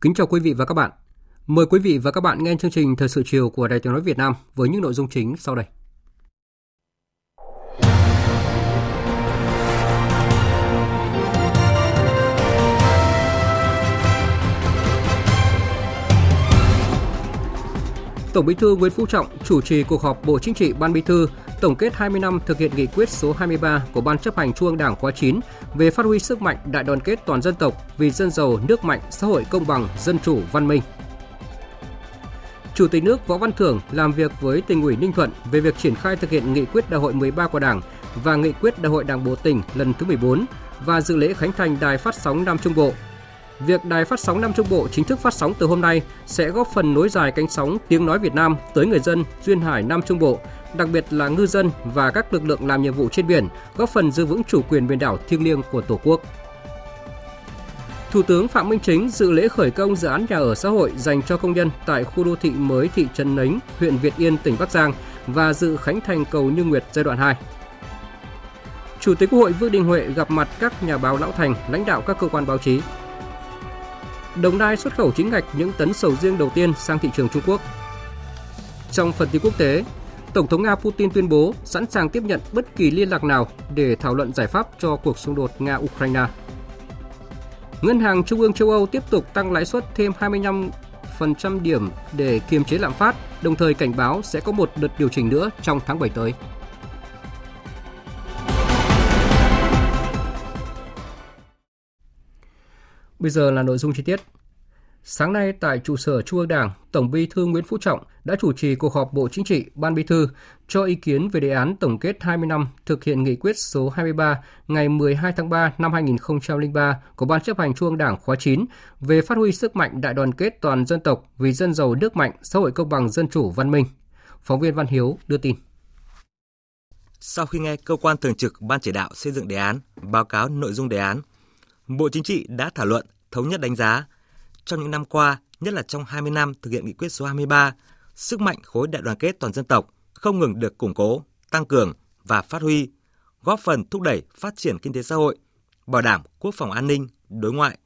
Kính chào quý vị và các bạn. Mời quý vị và các bạn nghe chương trình Thời sự chiều của Đài Tiếng nói Việt Nam với những nội dung chính sau đây. Tổng Bí thư Nguyễn Phú Trọng chủ trì cuộc họp Bộ Chính trị, Ban Bí thư tổng kết 20 năm thực hiện nghị quyết số 23 của Ban Chấp hành Trung ương Đảng khóa 9 về phát huy sức mạnh đại đoàn kết toàn dân tộc vì dân giàu, nước mạnh, xã hội công bằng, dân chủ, văn minh. Chủ tịch nước Võ Văn Thưởng làm việc với Tỉnh ủy Ninh Thuận về việc triển khai thực hiện nghị quyết Đại hội 13 của Đảng và nghị quyết Đại hội Đảng bộ tỉnh lần thứ 14 và dự lễ khánh thành Đài phát sóng Nam Trung Bộ. Việc Đài phát sóng Nam Trung Bộ chính thức phát sóng từ hôm nay sẽ góp phần nối dài cánh sóng tiếng nói Việt Nam tới người dân duyên hải Nam Trung Bộ, đặc biệt là ngư dân và các lực lượng làm nhiệm vụ trên biển, góp phần giữ vững chủ quyền biển đảo thiêng liêng của Tổ quốc. Thủ tướng Phạm Minh Chính dự lễ khởi công dự án nhà ở xã hội dành cho công nhân tại khu đô thị mới thị trấn Nánh, huyện Việt Yên, tỉnh Bắc Giang và dự khánh thành cầu Như Nguyệt giai đoạn 2. Chủ tịch Quốc hội Vương Đình Huệ gặp mặt các nhà báo lão thành, lãnh đạo các cơ quan báo chí. Đồng Nai xuất khẩu chính ngạch những tấn sầu riêng đầu tiên sang thị trường Trung Quốc. Trong phần tin quốc tế, Tổng thống Nga Putin tuyên bố sẵn sàng tiếp nhận bất kỳ liên lạc nào để thảo luận giải pháp cho cuộc xung đột Nga-Ukraine. Ngân hàng Trung ương châu Âu tiếp tục tăng lãi suất thêm 25% điểm để kiềm chế lạm phát, đồng thời cảnh báo sẽ có một đợt điều chỉnh nữa trong tháng 7 tới. Bây giờ là nội dung chi tiết. Sáng nay tại trụ sở Trung ương Đảng, Tổng Bí thư Nguyễn Phú Trọng đã chủ trì cuộc họp Bộ Chính trị, Ban Bí thư cho ý kiến về đề án tổng kết 20 năm thực hiện nghị quyết số 23 ngày 12 tháng 3 năm 2003 của Ban Chấp hành Trung ương Đảng khóa 9 về phát huy sức mạnh đại đoàn kết toàn dân tộc vì dân giàu, nước mạnh, xã hội công bằng, dân chủ, văn minh. Phóng viên Văn Hiếu đưa tin. Sau khi nghe cơ quan thường trực Ban chỉ đạo xây dựng đề án báo cáo nội dung đề án, Bộ Chính trị đã thảo luận, thống nhất đánh giá trong những năm qua, nhất là trong 20 năm thực hiện nghị quyết số 23, sức mạnh khối đại đoàn kết toàn dân tộc không ngừng được củng cố, tăng cường và phát huy, góp phần thúc đẩy phát triển kinh tế xã hội, bảo đảm quốc phòng an ninh, đối ngoại,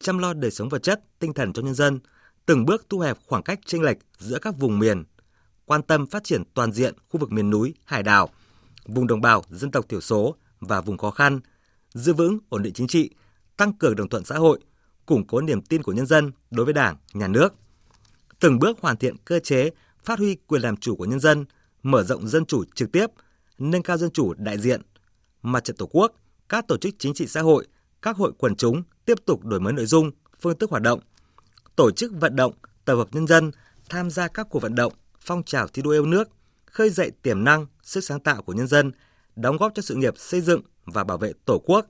chăm lo đời sống vật chất, tinh thần cho nhân dân, từng bước thu hẹp khoảng cách chênh lệch giữa các vùng miền, quan tâm phát triển toàn diện khu vực miền núi, hải đảo, vùng đồng bào dân tộc thiểu số và vùng khó khăn, giữ vững ổn định chính trị, tăng cường đồng thuận xã hội, củng cố niềm tin của nhân dân đối với Đảng, Nhà nước. Từng bước hoàn thiện cơ chế, phát huy quyền làm chủ của nhân dân, mở rộng dân chủ trực tiếp, nâng cao dân chủ đại diện. Mặt trận Tổ quốc, các tổ chức chính trị xã hội, các hội quần chúng tiếp tục đổi mới nội dung, phương thức hoạt động, tổ chức vận động, tập hợp nhân dân tham gia các cuộc vận động, phong trào thi đua yêu nước, khơi dậy tiềm năng, sức sáng tạo của nhân dân, đóng góp cho sự nghiệp xây dựng và bảo vệ Tổ quốc.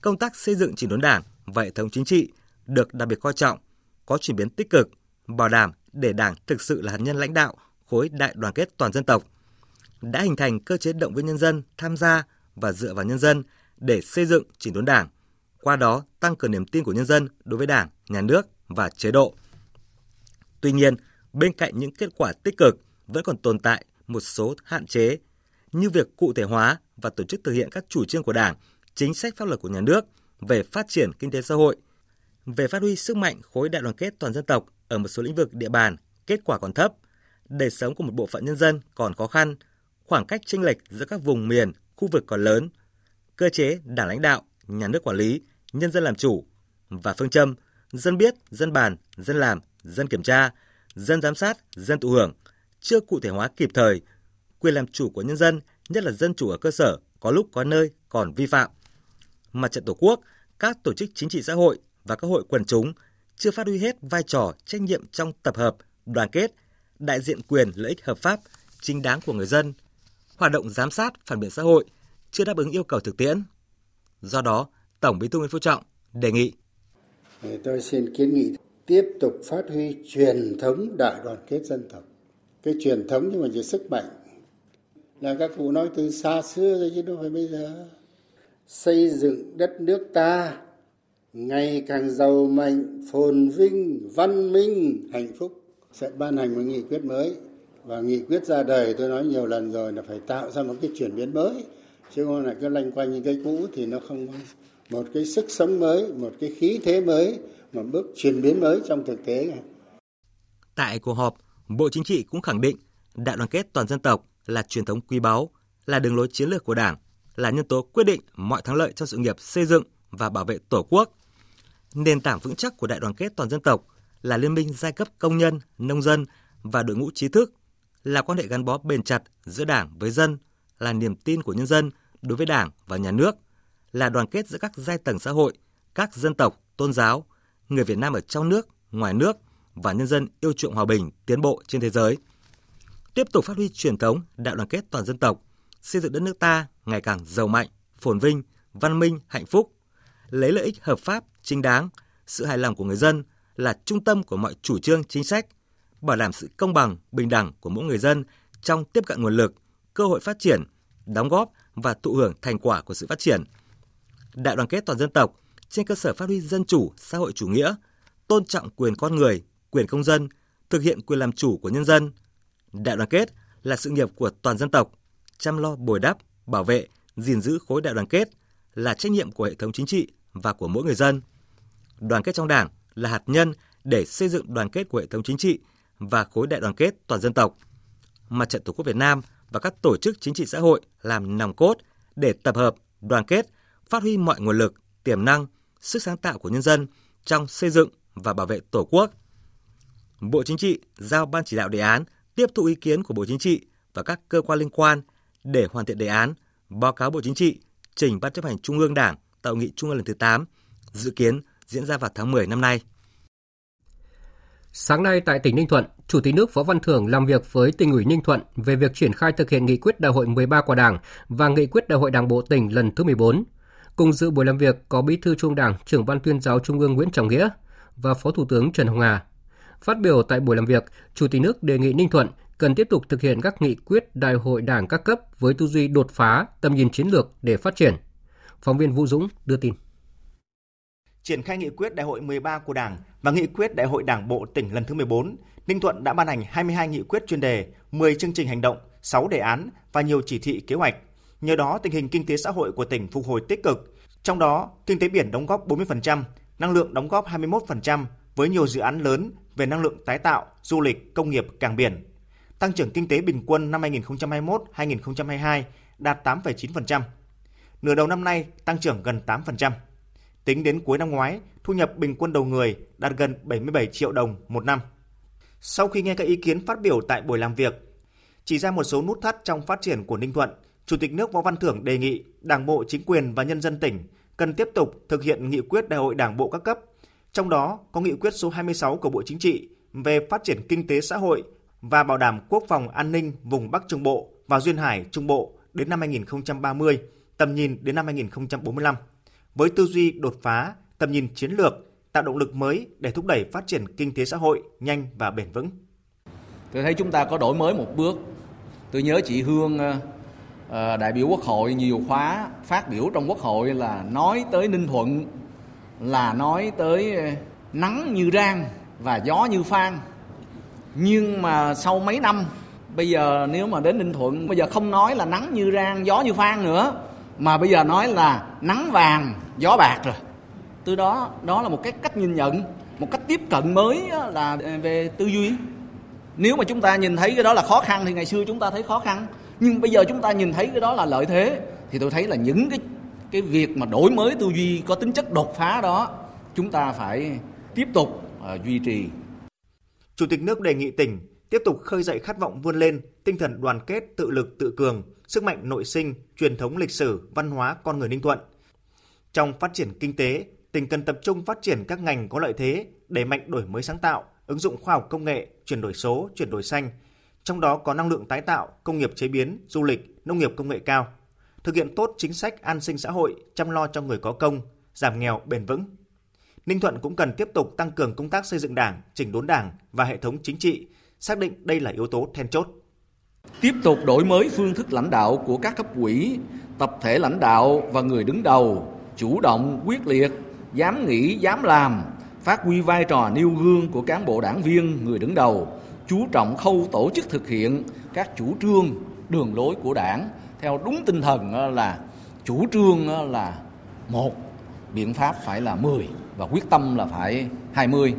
Công tác xây dựng chỉnh đốn Đảng và hệ thống chính trị được đặc biệt coi trọng, có chuyển biến tích cực, bảo đảm để Đảng thực sự là hạt nhân lãnh đạo khối đại đoàn kết toàn dân tộc. Đã hình thành cơ chế động viên nhân dân tham gia và dựa vào nhân dân để xây dựng chỉnh đốn Đảng, qua đó tăng cường niềm tin của nhân dân đối với Đảng, Nhà nước và chế độ. Tuy nhiên, bên cạnh những kết quả tích cực vẫn còn tồn tại một số hạn chế như việc cụ thể hóa và tổ chức thực hiện các chủ trương của Đảng, chính sách pháp luật của Nhà nước về phát triển kinh tế xã hội, về phát huy sức mạnh khối đại đoàn kết toàn dân tộc ở một số lĩnh vực địa bàn, kết quả còn thấp, đời sống của một bộ phận nhân dân còn khó khăn, khoảng cách chênh lệch giữa các vùng miền, khu vực còn lớn, cơ chế Đảng lãnh đạo, Nhà nước quản lý, nhân dân làm chủ và phương châm dân biết, dân bàn, dân làm, dân kiểm tra, dân giám sát, dân thụ hưởng chưa cụ thể hóa kịp thời, quyền làm chủ của nhân dân, nhất là dân chủ ở cơ sở có lúc có nơi còn vi phạm. Mặt trận Tổ quốc, các tổ chức chính trị xã hội và các hội quần chúng chưa phát huy hết vai trò trách nhiệm trong tập hợp, đoàn kết, đại diện quyền lợi ích hợp pháp, chính đáng của người dân. Hoạt động giám sát, phản biện xã hội chưa đáp ứng yêu cầu thực tiễn. Do đó, Tổng Bí thư Nguyễn Phú Trọng đề nghị. Tôi xin kiến nghị tiếp tục phát huy truyền thống đại đoàn kết dân tộc. Cái truyền thống nhưng mà chỉ sức mạnh là các cụ nói từ xa xưa rồi chứ đâu phải bây giờ. Xây dựng đất nước ta ngày càng giàu mạnh, phồn vinh, văn minh, hạnh phúc. Sẽ ban hành một nghị quyết mới. Và nghị quyết ra đời, tôi nói nhiều lần rồi, là phải tạo ra một cái chuyển biến mới. Chứ không là cứ lanh quanh những cái cũ thì nó không một cái sức sống mới, một cái khí thế mới, một bước chuyển biến mới trong thực tế này. Tại cuộc họp, Bộ Chính trị cũng khẳng định đại đoàn kết toàn dân tộc là truyền thống quý báu, là đường lối chiến lược của Đảng, là nhân tố quyết định mọi thắng lợi trong sự nghiệp xây dựng và bảo vệ Tổ quốc. Nền tảng vững chắc của đại đoàn kết toàn dân tộc là liên minh giai cấp công nhân, nông dân và đội ngũ trí thức, là quan hệ gắn bó bền chặt giữa Đảng với dân, là niềm tin của nhân dân đối với Đảng và nhà nước, là đoàn kết giữa các giai tầng xã hội, các dân tộc, tôn giáo, người Việt Nam ở trong nước, ngoài nước và nhân dân yêu chuộng hòa bình, tiến bộ trên thế giới. Tiếp tục phát huy truyền thống đại đoàn kết toàn dân tộc, xây dựng đất nước ta ngày càng giàu mạnh, phồn vinh, văn minh, hạnh phúc, lấy lợi ích hợp pháp, chính đáng, sự hài lòng của người dân là trung tâm của mọi chủ trương chính sách, bảo đảm sự công bằng, bình đẳng của mỗi người dân trong tiếp cận nguồn lực, cơ hội phát triển, đóng góp và thụ hưởng thành quả của sự phát triển. Đại đoàn kết toàn dân tộc trên cơ sở phát huy dân chủ, xã hội chủ nghĩa, tôn trọng quyền con người, quyền công dân, thực hiện quyền làm chủ của nhân dân. Đại đoàn kết là sự nghiệp của toàn dân tộc, chăm lo bồi đắp, bảo vệ, gìn giữ khối đại đoàn kết là trách nhiệm của hệ thống chính trị và của mỗi người dân. Đoàn kết trong Đảng là hạt nhân để xây dựng đoàn kết của hệ thống chính trị và khối đại đoàn kết toàn dân tộc. Mặt trận Tổ quốc Việt Nam và các tổ chức chính trị xã hội làm nòng cốt để tập hợp, đoàn kết, phát huy mọi nguồn lực, tiềm năng, sức sáng tạo của nhân dân trong xây dựng và bảo vệ Tổ quốc. Bộ Chính trị giao Ban chỉ đạo đề án tiếp thu ý kiến của Bộ Chính trị và các cơ quan liên quan để hoàn thiện đề án, báo cáo Bộ Chính trị trình Ban chấp hành Trung ương Đảng tại Hội nghị Trung ương lần thứ 8, dự kiến diễn ra vào tháng 10 năm nay. Sáng nay tại tỉnh Ninh Thuận, Chủ tịch nước Võ Văn Thưởng làm việc với Tỉnh ủy Ninh Thuận về việc triển khai thực hiện nghị quyết Đại hội 13 của Đảng và nghị quyết Đại hội Đảng bộ tỉnh lần thứ 14. Cùng dự buổi làm việc có Bí thư Trung ương Đảng, Trưởng Ban Tuyên giáo Trung ương Nguyễn Trọng Nghĩa và Phó Thủ tướng Trần Hồng Hà. Phát biểu tại buổi làm việc, Chủ tịch nước đề nghị Ninh Thuận cần tiếp tục thực hiện các nghị quyết Đại hội Đảng các cấp với tư duy đột phá, tầm nhìn chiến lược để phát triển. Phóng viên Vũ Dũng đưa tin. Triển khai nghị quyết Đại hội 13 của Đảng và nghị quyết Đại hội Đảng bộ tỉnh lần thứ 14, Ninh Thuận đã ban hành 22 nghị quyết chuyên đề, 10 chương trình hành động, 6 đề án và nhiều chỉ thị kế hoạch. Nhờ đó, tình hình kinh tế xã hội của tỉnh phục hồi tích cực. Trong đó, kinh tế biển đóng góp 40%, năng lượng đóng góp 21% với nhiều dự án lớn về năng lượng tái tạo, du lịch, công nghiệp, cảng biển. Tăng trưởng kinh tế bình quân năm 2021-2022 đạt 8,9%. Nửa đầu năm nay, tăng trưởng gần 8%. Tính đến cuối năm ngoái, thu nhập bình quân đầu người đạt gần 77 triệu đồng một năm. Sau khi nghe các ý kiến phát biểu tại buổi làm việc, chỉ ra một số nút thắt trong phát triển của Ninh Thuận, Chủ tịch nước Võ Văn Thưởng đề nghị Đảng bộ, chính quyền và nhân dân tỉnh cần tiếp tục thực hiện nghị quyết Đại hội Đảng bộ các cấp, trong đó có nghị quyết số 26 của Bộ Chính trị về phát triển kinh tế xã hội và bảo đảm quốc phòng an ninh vùng Bắc Trung Bộ và Duyên Hải Trung Bộ đến năm 2030, tầm nhìn đến năm 2045. Với tư duy đột phá, tầm nhìn chiến lược, tạo động lực mới để thúc đẩy phát triển kinh tế xã hội nhanh và bền vững. Tôi thấy chúng ta có đổi mới một bước. Tôi nhớ chị Hương, đại biểu Quốc hội nhiều khóa phát biểu trong Quốc hội là nói tới Ninh Thuận là nói tới nắng như rang và gió như phang. Nhưng mà sau mấy năm, bây giờ nếu mà đến Ninh Thuận, bây giờ không nói là nắng như rang, gió như phang nữa, mà bây giờ nói là nắng vàng, gió bạc rồi. Từ đó là một cái cách nhìn nhận, một cách tiếp cận mới là về tư duy. Nếu mà chúng ta nhìn thấy cái đó là khó khăn thì ngày xưa chúng ta thấy khó khăn, nhưng bây giờ chúng ta nhìn thấy cái đó là lợi thế, thì tôi thấy là những cái việc mà đổi mới tư duy có tính chất đột phá đó, chúng ta phải tiếp tục duy trì. Chủ tịch nước đề nghị tỉnh tiếp tục khơi dậy khát vọng vươn lên, tinh thần đoàn kết, tự lực, tự cường, sức mạnh nội sinh, truyền thống lịch sử, văn hóa con người Ninh Thuận. Trong phát triển kinh tế, tỉnh cần tập trung phát triển các ngành có lợi thế, đẩy mạnh đổi mới sáng tạo, ứng dụng khoa học công nghệ, chuyển đổi số, chuyển đổi xanh. Trong đó có năng lượng tái tạo, công nghiệp chế biến, du lịch, nông nghiệp công nghệ cao. Thực hiện tốt chính sách an sinh xã hội, chăm lo cho người có công, giảm nghèo bền vững. Ninh Thuận cũng cần tiếp tục tăng cường công tác xây dựng Đảng, chỉnh đốn Đảng và hệ thống chính trị, xác định đây là yếu tố then chốt. Tiếp tục đổi mới phương thức lãnh đạo của các cấp ủy, tập thể lãnh đạo và người đứng đầu, chủ động, quyết liệt, dám nghĩ, dám làm, phát huy vai trò nêu gương của cán bộ đảng viên, người đứng đầu, chú trọng khâu tổ chức thực hiện các chủ trương, đường lối của Đảng theo đúng tinh thần là chủ trương là 1, biện pháp phải là 10 và quyết tâm là phải 20.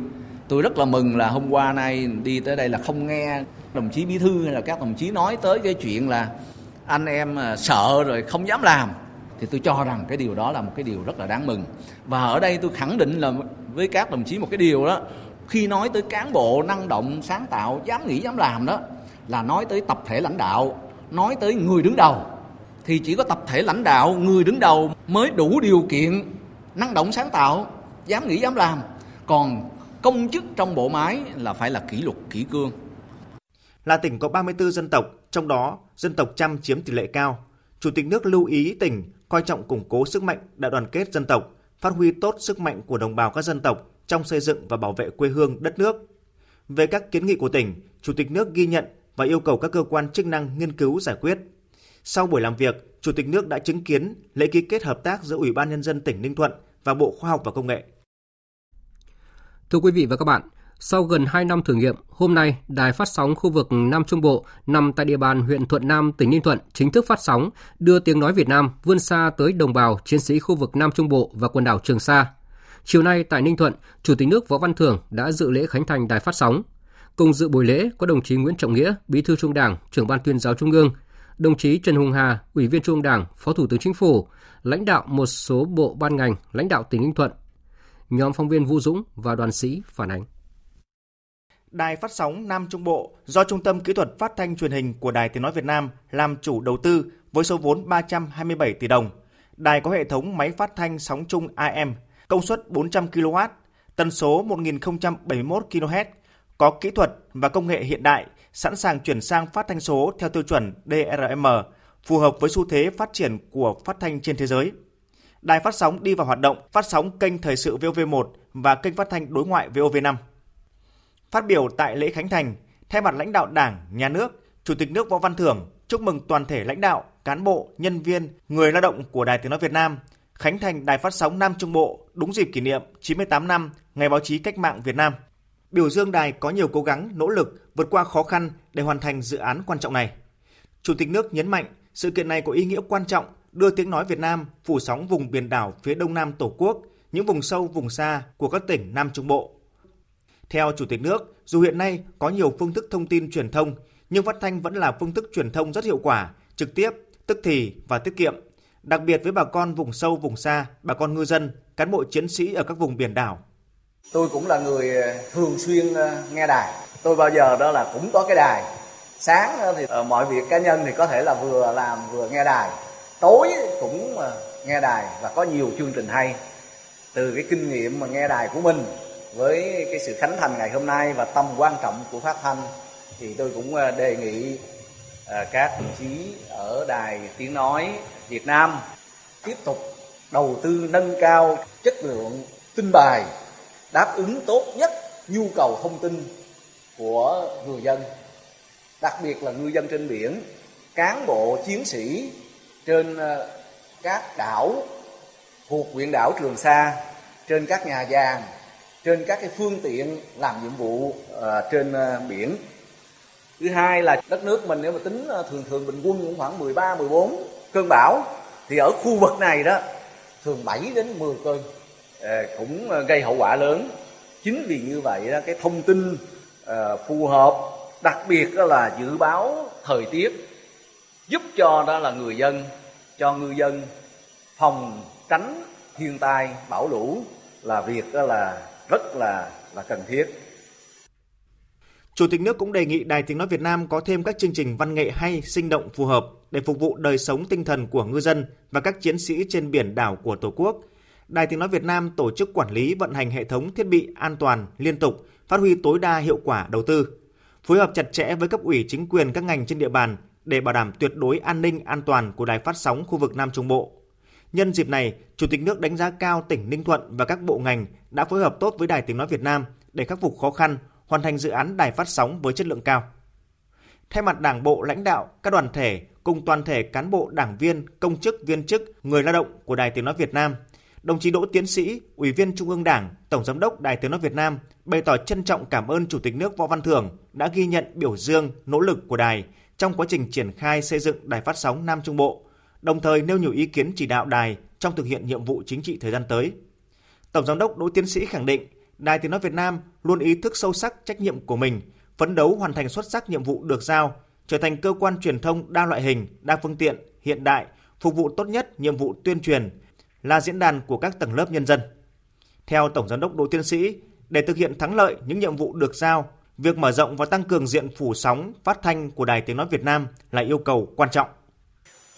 Tôi rất là mừng là hôm qua nay đi tới đây là không nghe đồng chí Bí Thư hay là các đồng chí nói tới cái chuyện là anh em sợ rồi không dám làm. Thì tôi cho rằng cái điều đó là một cái điều rất là đáng mừng. Và ở đây tôi khẳng định là với các đồng chí một cái điều đó, khi nói tới cán bộ năng động, sáng tạo, dám nghĩ, dám làm đó, là nói tới tập thể lãnh đạo, nói tới người đứng đầu. Thì chỉ có tập thể lãnh đạo, người đứng đầu mới đủ điều kiện năng động, sáng tạo, dám nghĩ, dám làm. Còn công chức trong bộ máy là phải là kỷ luật, kỷ cương. Là tỉnh có 34 dân tộc, trong đó dân tộc Chăm chiếm tỷ lệ cao. Chủ tịch nước lưu ý tỉnh coi trọng củng cố sức mạnh đại đoàn kết dân tộc, phát huy tốt sức mạnh của đồng bào các dân tộc trong xây dựng và bảo vệ quê hương đất nước. Về các kiến nghị của tỉnh, Chủ tịch nước ghi nhận và yêu cầu các cơ quan chức năng nghiên cứu giải quyết. Sau buổi làm việc, Chủ tịch nước đã chứng kiến lễ ký kết hợp tác giữa Ủy ban Nhân dân tỉnh Ninh Thuận và Bộ Khoa học và Công nghệ. Thưa quý vị và các bạn, sau gần 2 năm thử nghiệm, hôm nay đài phát sóng khu vực Nam Trung Bộ nằm tại địa bàn huyện Thuận Nam, tỉnh Ninh Thuận chính thức phát sóng, đưa tiếng nói Việt Nam vươn xa tới đồng bào, chiến sĩ khu vực Nam Trung Bộ và quần đảo Trường Sa. Chiều nay tại Ninh Thuận, Chủ tịch nước Võ Văn Thưởng đã dự lễ khánh thành đài phát sóng. Cùng dự buổi lễ có đồng chí Nguyễn Trọng Nghĩa, Bí thư Trung ương Đảng, Trưởng ban Tuyên giáo Trung ương, đồng chí Trần Hồng Hà, Ủy viên Trung ương Đảng, Phó Thủ tướng Chính phủ, lãnh đạo một số bộ ban ngành, lãnh đạo tỉnh Ninh Thuận. Nhóm phóng viên Vũ Dũng và Đoàn Sĩ phản ánh. Đài phát sóng Nam Trung Bộ do Trung tâm Kỹ thuật Phát thanh Truyền hình của Đài Tiếng nói Việt Nam làm chủ đầu tư với số vốn 327 tỷ đồng. Đài có hệ thống máy phát thanh sóng chung AM, công suất 400 kW, tần số 1071 kHz, có kỹ thuật và công nghệ hiện đại, sẵn sàng chuyển sang phát thanh số theo tiêu chuẩn DRM, phù hợp với xu thế phát triển của phát thanh trên thế giới. Đài phát sóng đi vào hoạt động phát sóng kênh thời sự VOV1 và kênh phát thanh đối ngoại VOV5. Phát biểu tại lễ khánh thành, thay mặt lãnh đạo Đảng, Nhà nước, Chủ tịch nước Võ Văn Thưởng chúc mừng toàn thể lãnh đạo, cán bộ, nhân viên, người lao động của Đài Tiếng nói Việt Nam khánh thành đài phát sóng Nam Trung Bộ đúng dịp kỷ niệm 98 năm Ngày Báo chí Cách mạng Việt Nam. Biểu dương đài có nhiều cố gắng, nỗ lực vượt qua khó khăn để hoàn thành dự án quan trọng này. Chủ tịch nước nhấn mạnh sự kiện này có ý nghĩa quan trọng đưa tiếng nói Việt Nam phủ sóng vùng biển đảo phía đông nam Tổ quốc, những vùng sâu vùng xa của các tỉnh Nam Trung Bộ. Theo Chủ tịch nước, dù hiện nay có nhiều phương thức thông tin truyền thông, nhưng phát thanh vẫn là phương thức truyền thông rất hiệu quả, trực tiếp, tức thì và tiết kiệm. Đặc biệt với bà con vùng sâu, vùng xa, bà con ngư dân, cán bộ chiến sĩ ở các vùng biển đảo. Tôi cũng là người thường xuyên nghe đài. Tôi bao giờ đó là cũng có cái đài. Sáng thì mọi việc cá nhân thì có thể là vừa làm vừa nghe đài. Tối cũng nghe đài và có nhiều chương trình hay. Từ cái kinh nghiệm mà nghe đài của mình, với cái sự khánh thành ngày hôm nay và tầm quan trọng của phát thanh thì tôi cũng đề nghị các đồng chí ở Đài Tiếng nói Việt Nam tiếp tục đầu tư nâng cao chất lượng tin bài, đáp ứng tốt nhất nhu cầu thông tin của người dân, đặc biệt là ngư dân trên biển, cán bộ chiến sĩ trên các đảo thuộc huyện đảo Trường Sa, trên các nhà giàn, trên các cái phương tiện làm nhiệm vụ trên biển. Thứ hai là đất nước mình nếu mà tính thường bình quân cũng khoảng 13-14 cơn bão, thì ở khu vực này đó thường 7 đến 10 cơn cũng gây hậu quả lớn. Chính vì như vậy đó, cái thông tin phù hợp, đặc biệt đó là dự báo thời tiết giúp cho đó là người dân, cho ngư dân phòng tránh thiên tai bão lũ là việc đó là rất là cần thiết. Chủ tịch nước cũng đề nghị Đài Tiếng nói Việt Nam có thêm các chương trình văn nghệ hay, sinh động, phù hợp để phục vụ đời sống tinh thần của ngư dân và các chiến sĩ trên biển đảo của Tổ quốc, Đài Tiếng Nói Việt Nam tổ chức quản lý vận hành hệ thống thiết bị an toàn, liên tục, phát huy tối đa hiệu quả đầu tư, phối hợp chặt chẽ với cấp ủy chính quyền các ngành trên địa bàn để bảo đảm tuyệt đối an ninh an toàn của đài phát sóng khu vực Nam Trung Bộ. Nhân dịp này, Chủ tịch nước đánh giá cao tỉnh Ninh Thuận và các bộ ngành đã phối hợp tốt với Đài Tiếng Nói Việt Nam để khắc phục khó khăn, hoàn thành dự án đài phát sóng với chất lượng cao. Thay mặt Đảng bộ, lãnh đạo, các đoàn thể cùng toàn thể cán bộ, đảng viên, công chức, viên chức, người lao động của Đài Tiếng Nói Việt Nam, đồng chí Đỗ Tiến Sĩ, Ủy viên Trung ương Đảng, Tổng giám đốc Đài Tiếng Nói Việt Nam bày tỏ trân trọng cảm ơn Chủ tịch nước Võ Văn Thưởng đã ghi nhận, biểu dương nỗ lực của đài trong quá trình triển khai xây dựng đài phát sóng Nam Trung Bộ, đồng thời nêu nhiều ý kiến chỉ đạo đài trong thực hiện nhiệm vụ chính trị thời gian tới. Tổng giám đốc Đỗ Tiến Sĩ khẳng định, Đài Tiếng Nói Việt Nam luôn ý thức sâu sắc trách nhiệm của mình, phấn đấu hoàn thành xuất sắc nhiệm vụ được giao, trở thành cơ quan truyền thông đa loại hình, đa phương tiện, hiện đại, phục vụ tốt nhất nhiệm vụ tuyên truyền, là diễn đàn của các tầng lớp nhân dân. Theo Tổng giám đốc Đỗ Tiến Sĩ, để thực hiện thắng lợi những nhiệm vụ được giao, việc mở rộng và tăng cường diện phủ sóng phát thanh của Đài Tiếng Nói Việt Nam là yêu cầu quan trọng.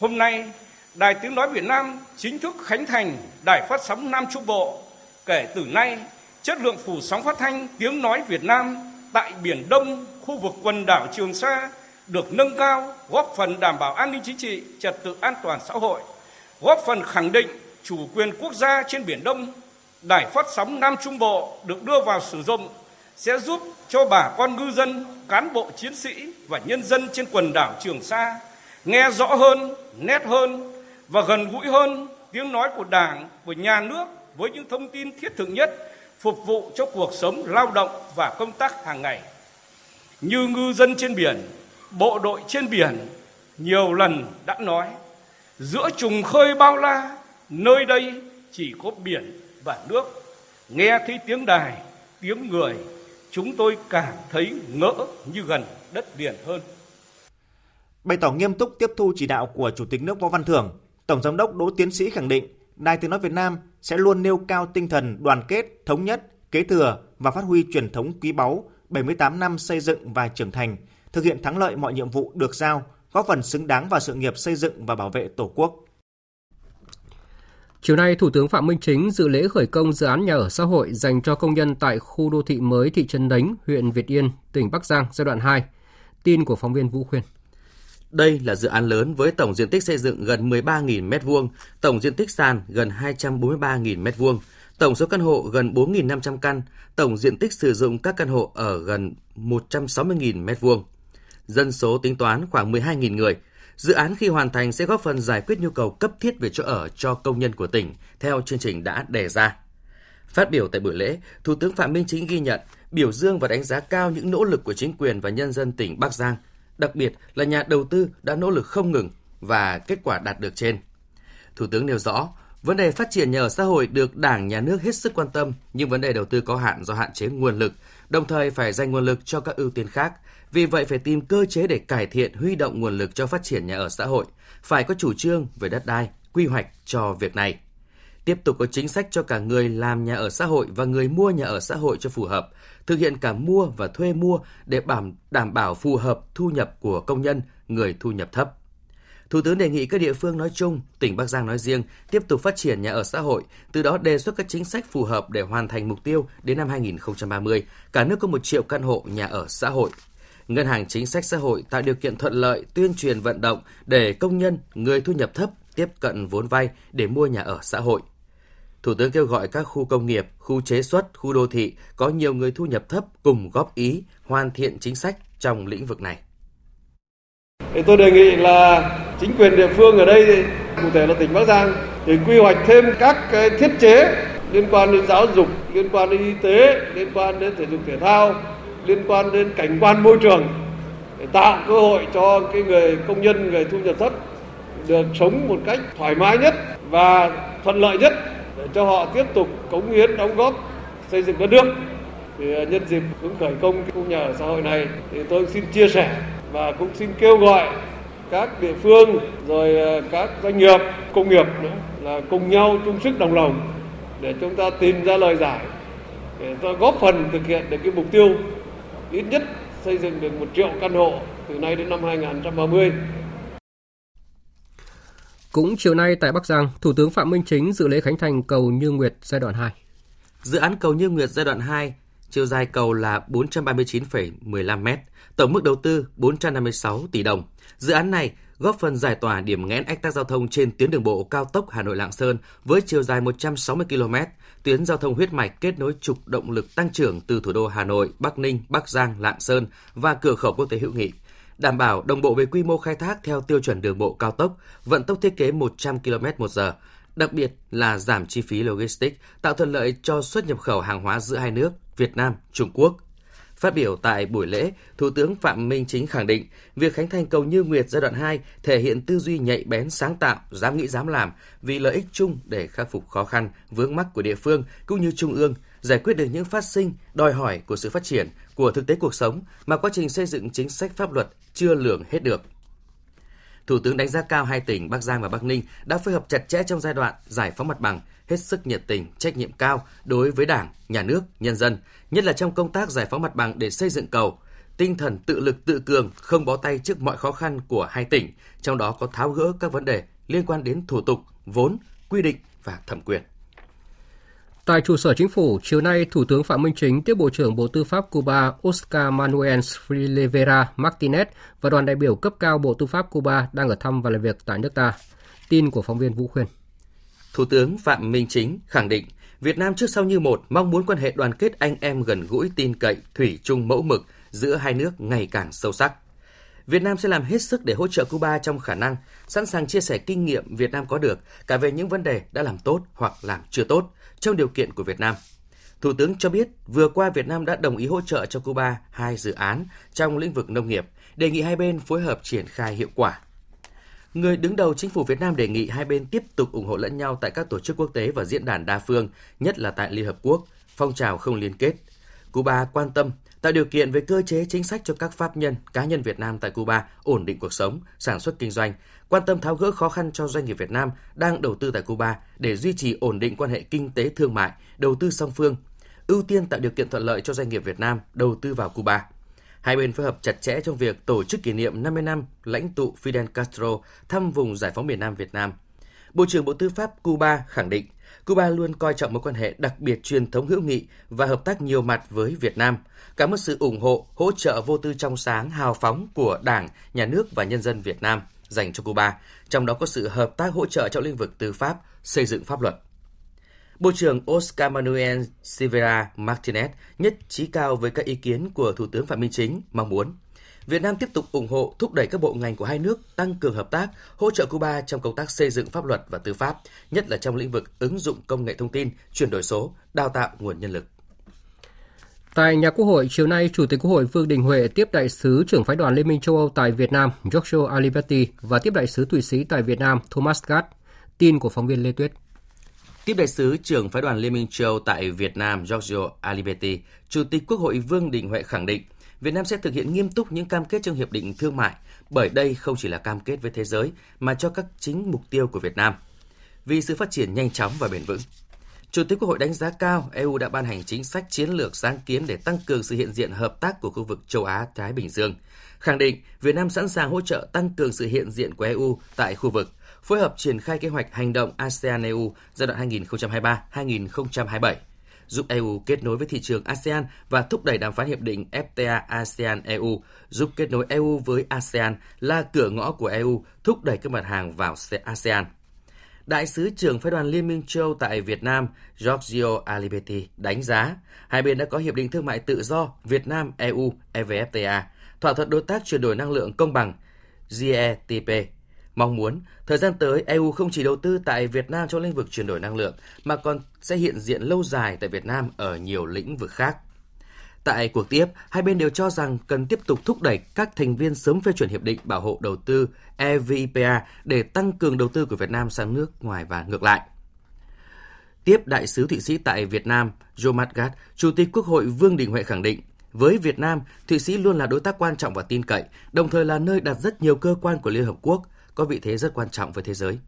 Hôm nay, Đài Tiếng Nói Việt Nam chính thức khánh thành đài phát sóng Nam Trung Bộ. Kể từ nay, chất lượng phủ sóng phát thanh Tiếng Nói Việt Nam tại Biển Đông, khu vực quần đảo Trường Sa được nâng cao, góp phần đảm bảo an ninh chính trị, trật tự an toàn xã hội, góp phần khẳng định chủ quyền quốc gia trên Biển Đông. Đài phát sóng Nam Trung Bộ được đưa vào sử dụng sẽ giúp cho bà con ngư dân, cán bộ chiến sĩ và nhân dân trên quần đảo Trường Sa nghe rõ hơn, nét hơn và gần gũi hơn tiếng nói của Đảng, của nhà nước với những thông tin thiết thực nhất, phục vụ cho cuộc sống, lao động và công tác hàng ngày. Như ngư dân trên biển, bộ đội trên biển nhiều lần đã nói, giữa trùng khơi bao la, nơi đây chỉ có biển và nước. Nghe thấy tiếng đài, tiếng người, chúng tôi cảm thấy ngỡ như gần đất liền hơn. Bày tỏ nghiêm túc tiếp thu chỉ đạo của Chủ tịch nước Võ Văn Thưởng, Tổng giám đốc Đỗ Tiến Sĩ khẳng định Đài Tiếng Nói Việt Nam sẽ luôn nêu cao tinh thần đoàn kết, thống nhất, kế thừa và phát huy truyền thống quý báu 78 năm xây dựng và trưởng thành, thực hiện thắng lợi mọi nhiệm vụ được giao, góp phần xứng đáng vào sự nghiệp xây dựng và bảo vệ Tổ quốc. Chiều nay, Thủ tướng Phạm Minh Chính dự lễ khởi công dự án nhà ở xã hội dành cho công nhân tại khu đô thị mới thị trấn Nánh, huyện Việt Yên, tỉnh Bắc Giang giai đoạn 2. Tin của phóng viên Vũ Khuyên. Đây là dự án lớn với tổng diện tích xây dựng gần 13.000 m2, tổng diện tích sàn gần 243.000 m2, tổng số căn hộ gần 4.500 căn, tổng diện tích sử dụng các căn hộ ở gần 160.000 m2. Dân số tính toán khoảng 12.000 người. Dự án khi hoàn thành sẽ góp phần giải quyết nhu cầu cấp thiết về chỗ ở cho công nhân của tỉnh theo chương trình đã đề ra. Phát biểu tại buổi lễ, Thủ tướng Phạm Minh Chính ghi nhận, biểu dương và đánh giá cao những nỗ lực của chính quyền và nhân dân tỉnh Bắc Giang, đặc biệt là nhà đầu tư đã nỗ lực không ngừng và kết quả đạt được trên. Thủ tướng nêu rõ, vấn đề phát triển nhà ở xã hội được Đảng, Nhà nước hết sức quan tâm, nhưng vấn đề đầu tư có hạn do hạn chế nguồn lực, đồng thời phải dành nguồn lực cho các ưu tiên khác. Vì vậy phải tìm cơ chế để cải thiện, huy động nguồn lực cho phát triển nhà ở xã hội, phải có chủ trương về đất đai, quy hoạch cho việc này. Tiếp tục có chính sách cho cả người làm nhà ở xã hội và người mua nhà ở xã hội cho phù hợp, thực hiện cả mua và thuê mua để đảm bảo phù hợp thu nhập của công nhân, người thu nhập thấp. Thủ tướng đề nghị các địa phương nói chung, tỉnh Bắc Giang nói riêng tiếp tục phát triển nhà ở xã hội, từ đó đề xuất các chính sách phù hợp để hoàn thành mục tiêu đến năm 2030, cả nước có 1 triệu căn hộ nhà ở xã hội. Ngân hàng Chính sách Xã hội tạo điều kiện thuận lợi, tuyên truyền vận động để công nhân, người thu nhập thấp tiếp cận vốn vay để mua nhà ở xã hội. Thủ tướng kêu gọi các khu công nghiệp, khu chế xuất, khu đô thị có nhiều người thu nhập thấp cùng góp ý hoàn thiện chính sách trong lĩnh vực này. Tôi đề nghị là chính quyền địa phương ở đây, cụ thể là tỉnh Bắc Giang, thì quy hoạch thêm các cái thiết chế liên quan đến giáo dục, liên quan đến y tế, liên quan đến thể dục thể thao, liên quan đến cảnh quan môi trường để tạo cơ hội cho cái người công nhân, người thu nhập thấp được sống một cách thoải mái nhất và thuận lợi nhất để cho họ tiếp tục cống hiến, đóng góp xây dựng đất nước. Thì nhân dịp cũng khởi công cái khu nhà ở xã hội này thì tôi xin chia sẻ và cũng xin kêu gọi các địa phương rồi các doanh nghiệp, công nghiệp nữa là cùng nhau chung sức đồng lòng để chúng ta tìm ra lời giải để góp phần thực hiện được cái mục tiêu ít nhất xây dựng được 1 triệu căn hộ từ nay đến năm 2030. Cũng chiều nay tại Bắc Giang, Thủ tướng Phạm Minh Chính dự lễ khánh thành cầu Như Nguyệt giai đoạn 2. Dự án cầu Như Nguyệt giai đoạn 2, chiều dài cầu là 439,15 m, tổng mức đầu tư 456 tỷ đồng. Dự án này góp phần giải tỏa điểm nghẽn ách tắc giao thông trên tuyến đường bộ cao tốc Hà Nội - Lạng Sơn với chiều dài 160 km, tuyến giao thông huyết mạch kết nối trục động lực tăng trưởng từ thủ đô Hà Nội, Bắc Ninh, Bắc Giang, Lạng Sơn và cửa khẩu quốc tế Hữu Nghị, đảm bảo đồng bộ về quy mô khai thác theo tiêu chuẩn đường bộ cao tốc, vận tốc thiết kế 100 km/h, đặc biệt là giảm chi phí logistics, tạo thuận lợi cho xuất nhập khẩu hàng hóa giữa hai nước Việt Nam, Trung Quốc. Phát biểu tại buổi lễ, Thủ tướng Phạm Minh Chính khẳng định, việc khánh thành cầu Như Nguyệt giai đoạn 2 thể hiện tư duy nhạy bén, sáng tạo, dám nghĩ dám làm vì lợi ích chung để khắc phục khó khăn, vướng mắc của địa phương cũng như trung ương, giải quyết được những phát sinh, đòi hỏi của sự phát triển, của thực tế cuộc sống mà quá trình xây dựng chính sách pháp luật chưa lường hết được. Thủ tướng đánh giá cao hai tỉnh Bắc Giang và Bắc Ninh đã phối hợp chặt chẽ trong giai đoạn giải phóng mặt bằng, hết sức nhiệt tình, trách nhiệm cao đối với Đảng, Nhà nước, nhân dân, nhất là trong công tác giải phóng mặt bằng để xây dựng cầu. Tinh thần tự lực tự cường, không bó tay trước mọi khó khăn của hai tỉnh, trong đó có tháo gỡ các vấn đề liên quan đến thủ tục, vốn, quy định và thẩm quyền. Tại trụ sở chính phủ, chiều nay, Thủ tướng Phạm Minh Chính tiếp Bộ trưởng Bộ Tư pháp Cuba Oscar Manuel Frilevera Martinez và đoàn đại biểu cấp cao Bộ Tư pháp Cuba đang ở thăm và làm việc tại nước ta. Tin của phóng viên Vũ Khuyên. Thủ tướng Phạm Minh Chính khẳng định, Việt Nam trước sau như một mong muốn quan hệ đoàn kết anh em gần gũi, tin cậy, thủy chung mẫu mực giữa hai nước ngày càng sâu sắc. Việt Nam sẽ làm hết sức để hỗ trợ Cuba trong khả năng, sẵn sàng chia sẻ kinh nghiệm Việt Nam có được cả về những vấn đề đã làm tốt hoặc làm chưa tốt trong điều kiện của Việt Nam. Thủ tướng cho biết, vừa qua Việt Nam đã đồng ý hỗ trợ cho Cuba 2 dự án trong lĩnh vực nông nghiệp, đề nghị hai bên phối hợp triển khai hiệu quả. Người đứng đầu chính phủ Việt Nam đề nghị hai bên tiếp tục ủng hộ lẫn nhau tại các tổ chức quốc tế và diễn đàn đa phương, nhất là tại Liên Hợp Quốc, phong trào không liên kết. Cuba quan tâm tạo điều kiện về cơ chế chính sách cho các pháp nhân, cá nhân Việt Nam tại Cuba ổn định cuộc sống, sản xuất kinh doanh, quan tâm tháo gỡ khó khăn cho doanh nghiệp Việt Nam đang đầu tư tại Cuba để duy trì ổn định quan hệ kinh tế thương mại, đầu tư song phương, ưu tiên tạo điều kiện thuận lợi cho doanh nghiệp Việt Nam đầu tư vào Cuba. Hai bên phối hợp chặt chẽ trong việc tổ chức kỷ niệm 50 năm lãnh tụ Fidel Castro thăm vùng giải phóng miền Nam Việt Nam. Bộ trưởng Bộ Tư pháp Cuba khẳng định, Cuba luôn coi trọng mối quan hệ đặc biệt truyền thống hữu nghị và hợp tác nhiều mặt với Việt Nam. Cảm ơn sự ủng hộ, hỗ trợ vô tư trong sáng, hào phóng của Đảng, Nhà nước và nhân dân Việt Nam dành cho Cuba, trong đó có sự hợp tác hỗ trợ trong lĩnh vực tư pháp, xây dựng pháp luật. Bộ trưởng Oscar Manuel Frilevera Martinez nhất trí cao với các ý kiến của Thủ tướng Phạm Minh Chính, mong muốn Việt Nam tiếp tục ủng hộ, thúc đẩy các bộ ngành của hai nước tăng cường hợp tác, hỗ trợ Cuba trong công tác xây dựng pháp luật và tư pháp, nhất là trong lĩnh vực ứng dụng công nghệ thông tin, chuyển đổi số, đào tạo nguồn nhân lực. Tại nhà Quốc hội, chiều nay, Chủ tịch Quốc hội Vương Đình Huệ tiếp đại sứ trưởng phái đoàn Liên minh châu Âu tại Việt Nam, Giorgio Aliberti và tiếp đại sứ Thụy Sĩ tại Việt Nam, Thomas Gatt. Tin của phóng viên Lê Tuyết. Tiếp đại sứ trưởng phái đoàn Liên minh châu Âu tại Việt Nam, Giorgio Aliberti, Chủ tịch Quốc hội Vương Đình Huệ khẳng định Việt Nam sẽ thực hiện nghiêm túc những cam kết trong hiệp định thương mại, bởi đây không chỉ là cam kết với thế giới mà cho các chính mục tiêu của Việt Nam vì sự phát triển nhanh chóng và bền vững. Chủ tịch Quốc hội đánh giá cao EU đã ban hành chính sách chiến lược sáng kiến để tăng cường sự hiện diện hợp tác của khu vực châu Á Thái Bình Dương, khẳng định Việt Nam sẵn sàng hỗ trợ tăng cường sự hiện diện của EU tại khu vực, phối hợp triển khai kế hoạch hành động ASEAN-EU giai đoạn 2023-2027. Giúp EU kết nối với thị trường ASEAN và thúc đẩy đàm phán hiệp định EFTA ASEAN-EU, giúp kết nối EU với ASEAN là cửa ngõ của EU, thúc đẩy các mặt hàng vào ASEAN. Đại sứ trưởng phái đoàn Liên minh châu Âu tại Việt Nam, Giorgio Aliberti đánh giá, hai bên đã có hiệp định thương mại tự do Việt Nam EU EVFTA, thỏa thuận đối tác chuyển đổi năng lượng công bằng GETP. Mong muốn, thời gian tới, EU không chỉ đầu tư tại Việt Nam trong lĩnh vực chuyển đổi năng lượng, mà còn sẽ hiện diện lâu dài tại Việt Nam ở nhiều lĩnh vực khác. Tại cuộc tiếp, hai bên đều cho rằng cần tiếp tục thúc đẩy các thành viên sớm phê chuẩn Hiệp định Bảo hộ Đầu tư EVIPA để tăng cường đầu tư của Việt Nam sang nước ngoài và ngược lại. Tiếp đại sứ Thụy Sĩ tại Việt Nam, Thomas Gatt, Chủ tịch Quốc hội Vương Đình Huệ khẳng định, với Việt Nam, Thụy Sĩ luôn là đối tác quan trọng và tin cậy, đồng thời là nơi đặt rất nhiều cơ quan của Liên Hợp Quốc, có vị thế rất quan trọng với thế giới.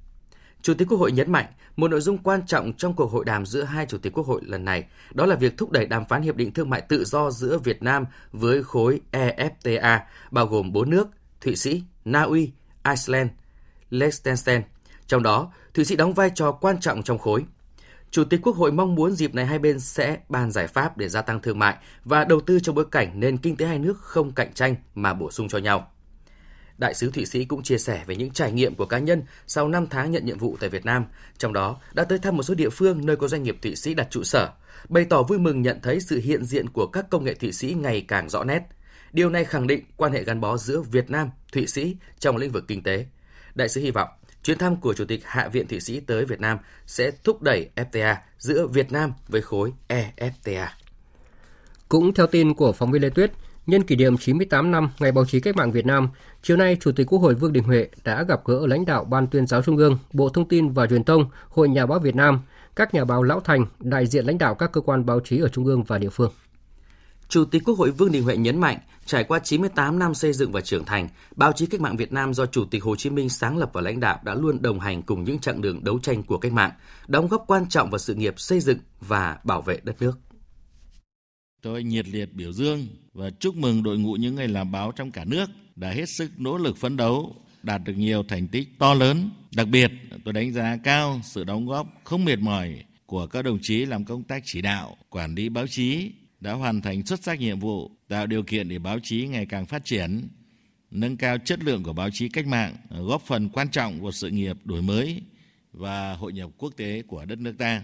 Chủ tịch Quốc hội nhấn mạnh, một nội dung quan trọng trong cuộc hội đàm giữa hai chủ tịch Quốc hội lần này, đó là việc thúc đẩy đàm phán hiệp định thương mại tự do giữa Việt Nam với khối EFTA, bao gồm 4 nước: Thụy Sĩ, Na Uy, Iceland, Liechtenstein. Trong đó, Thụy Sĩ đóng vai trò quan trọng trong khối. Chủ tịch Quốc hội mong muốn dịp này hai bên sẽ bàn giải pháp để gia tăng thương mại và đầu tư trong bối cảnh nền kinh tế hai nước không cạnh tranh mà bổ sung cho nhau. Đại sứ Thụy Sĩ cũng chia sẻ về những trải nghiệm của cá nhân sau 5 tháng nhận nhiệm vụ tại Việt Nam, trong đó đã tới thăm một số địa phương nơi có doanh nghiệp Thụy Sĩ đặt trụ sở, bày tỏ vui mừng nhận thấy sự hiện diện của các công nghệ Thụy Sĩ ngày càng rõ nét. Điều này khẳng định quan hệ gắn bó giữa Việt Nam, Thụy Sĩ trong lĩnh vực kinh tế. Đại sứ hy vọng chuyến thăm của Chủ tịch Hạ viện Thụy Sĩ tới Việt Nam sẽ thúc đẩy FTA giữa Việt Nam với khối EFTA. Cũng theo tin của phóng viên Lê Tuyết, nhân kỷ niệm 98 năm Ngày Báo chí Cách mạng Việt Nam, chiều nay Chủ tịch Quốc hội Vương Đình Huệ đã gặp gỡ lãnh đạo Ban Tuyên giáo Trung ương, Bộ Thông tin và Truyền thông, Hội Nhà báo Việt Nam, các nhà báo lão thành, đại diện lãnh đạo các cơ quan báo chí ở Trung ương và địa phương. Chủ tịch Quốc hội Vương Đình Huệ nhấn mạnh, trải qua 98 năm xây dựng và trưởng thành, Báo chí Cách mạng Việt Nam do Chủ tịch Hồ Chí Minh sáng lập và lãnh đạo đã luôn đồng hành cùng những chặng đường đấu tranh của cách mạng, đóng góp quan trọng vào sự nghiệp xây dựng và bảo vệ đất nước. Tôi nhiệt liệt biểu dương và chúc mừng đội ngũ những người làm báo trong cả nước đã hết sức nỗ lực phấn đấu, đạt được nhiều thành tích to lớn. Đặc biệt, tôi đánh giá cao sự đóng góp không mệt mỏi của các đồng chí làm công tác chỉ đạo, quản lý báo chí, đã hoàn thành xuất sắc nhiệm vụ, tạo điều kiện để báo chí ngày càng phát triển, nâng cao chất lượng của báo chí cách mạng, góp phần quan trọng vào sự nghiệp đổi mới và hội nhập quốc tế của đất nước ta.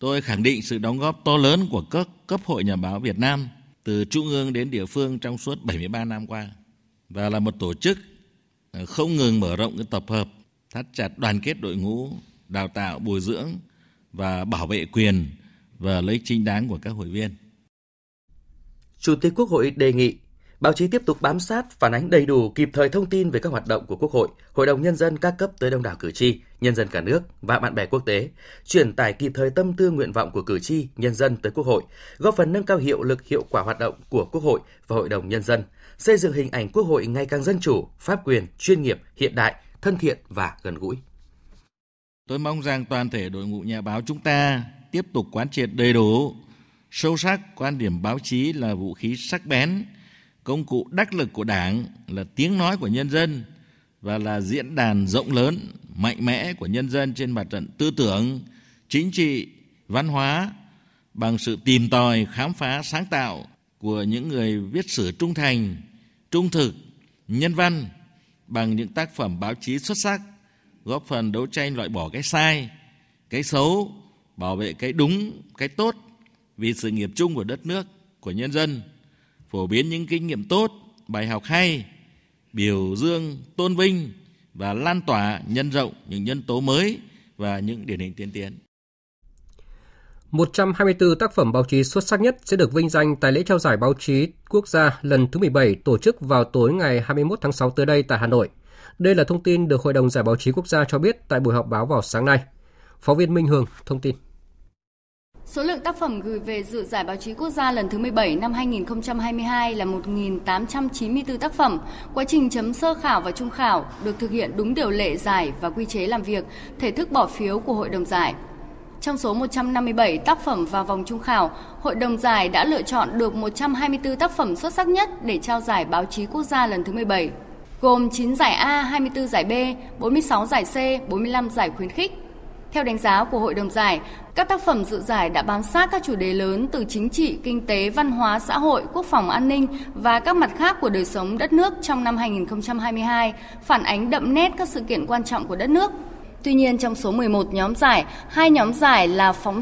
Tôi khẳng định sự đóng góp to lớn của các cấp hội nhà báo Việt Nam từ trung ương đến địa phương trong suốt 73 năm qua và là một tổ chức không ngừng mở rộng tập hợp, thắt chặt đoàn kết đội ngũ, đào tạo, bồi dưỡng và bảo vệ quyền và lợi ích chính đáng của các hội viên. Chủ tịch Quốc hội đề nghị báo chí tiếp tục bám sát, phản ánh đầy đủ kịp thời thông tin về các hoạt động của Quốc hội, Hội đồng Nhân dân các cấp tới đông đảo cử tri, nhân dân cả nước và bạn bè quốc tế, truyền tải kịp thời tâm tư nguyện vọng của cử tri, nhân dân tới Quốc hội, góp phần nâng cao hiệu lực hiệu quả hoạt động của Quốc hội và Hội đồng Nhân dân, xây dựng hình ảnh Quốc hội ngày càng dân chủ, pháp quyền, chuyên nghiệp, hiện đại, thân thiện và gần gũi. Tôi mong rằng toàn thể đội ngũ nhà báo chúng ta tiếp tục quán triệt đầy đủ, sâu sắc quan điểm báo chí là vũ khí sắc bén, công cụ đắc lực của Đảng, là tiếng nói của nhân dân và là diễn đàn rộng lớn, mạnh mẽ của nhân dân trên mặt trận tư tưởng, chính trị, văn hóa, bằng sự tìm tòi, khám phá, sáng tạo của những người viết sử trung thành, trung thực, nhân văn, bằng những tác phẩm báo chí xuất sắc, góp phần đấu tranh loại bỏ cái sai, cái xấu, bảo vệ cái đúng, cái tốt, vì sự nghiệp chung của đất nước, của nhân dân, phổ biến những kinh nghiệm tốt, bài học hay, biểu dương, tôn vinh và lan tỏa nhân rộng những nhân tố mới và những điển hình tiên tiến. 124 tác phẩm báo chí xuất sắc nhất sẽ được vinh danh tại lễ trao giải báo chí quốc gia lần thứ 17 tổ chức vào tối ngày 21 tháng 6 tới đây tại Hà Nội. Đây là thông tin được Hội đồng Giải báo chí quốc gia cho biết tại buổi họp báo vào sáng nay. Phóng viên Minh Hường thông tin. Số lượng tác phẩm gửi về dự giải báo chí quốc gia lần thứ 17 năm 2022 là 1.894 tác phẩm. Quá trình chấm sơ khảo và trung khảo được thực hiện đúng điều lệ giải và quy chế làm việc, thể thức bỏ phiếu của hội đồng giải. Trong số 157 tác phẩm vào vòng trung khảo, hội đồng giải đã lựa chọn được 124 tác phẩm xuất sắc nhất để trao giải báo chí quốc gia lần thứ 17, gồm 9 giải A, 24 giải B, 46 giải C, 45 giải khuyến khích. Theo đánh giá của Hội đồng giải, các tác phẩm dự giải đã bám sát các chủ đề lớn từ chính trị, kinh tế, văn hóa, xã hội, quốc phòng, an ninh và các mặt khác của đời sống đất nước trong năm 2022, phản ánh đậm nét các sự kiện quan trọng của đất nước. Tuy nhiên, trong số 11 nhóm giải, 2 nhóm giải là phóng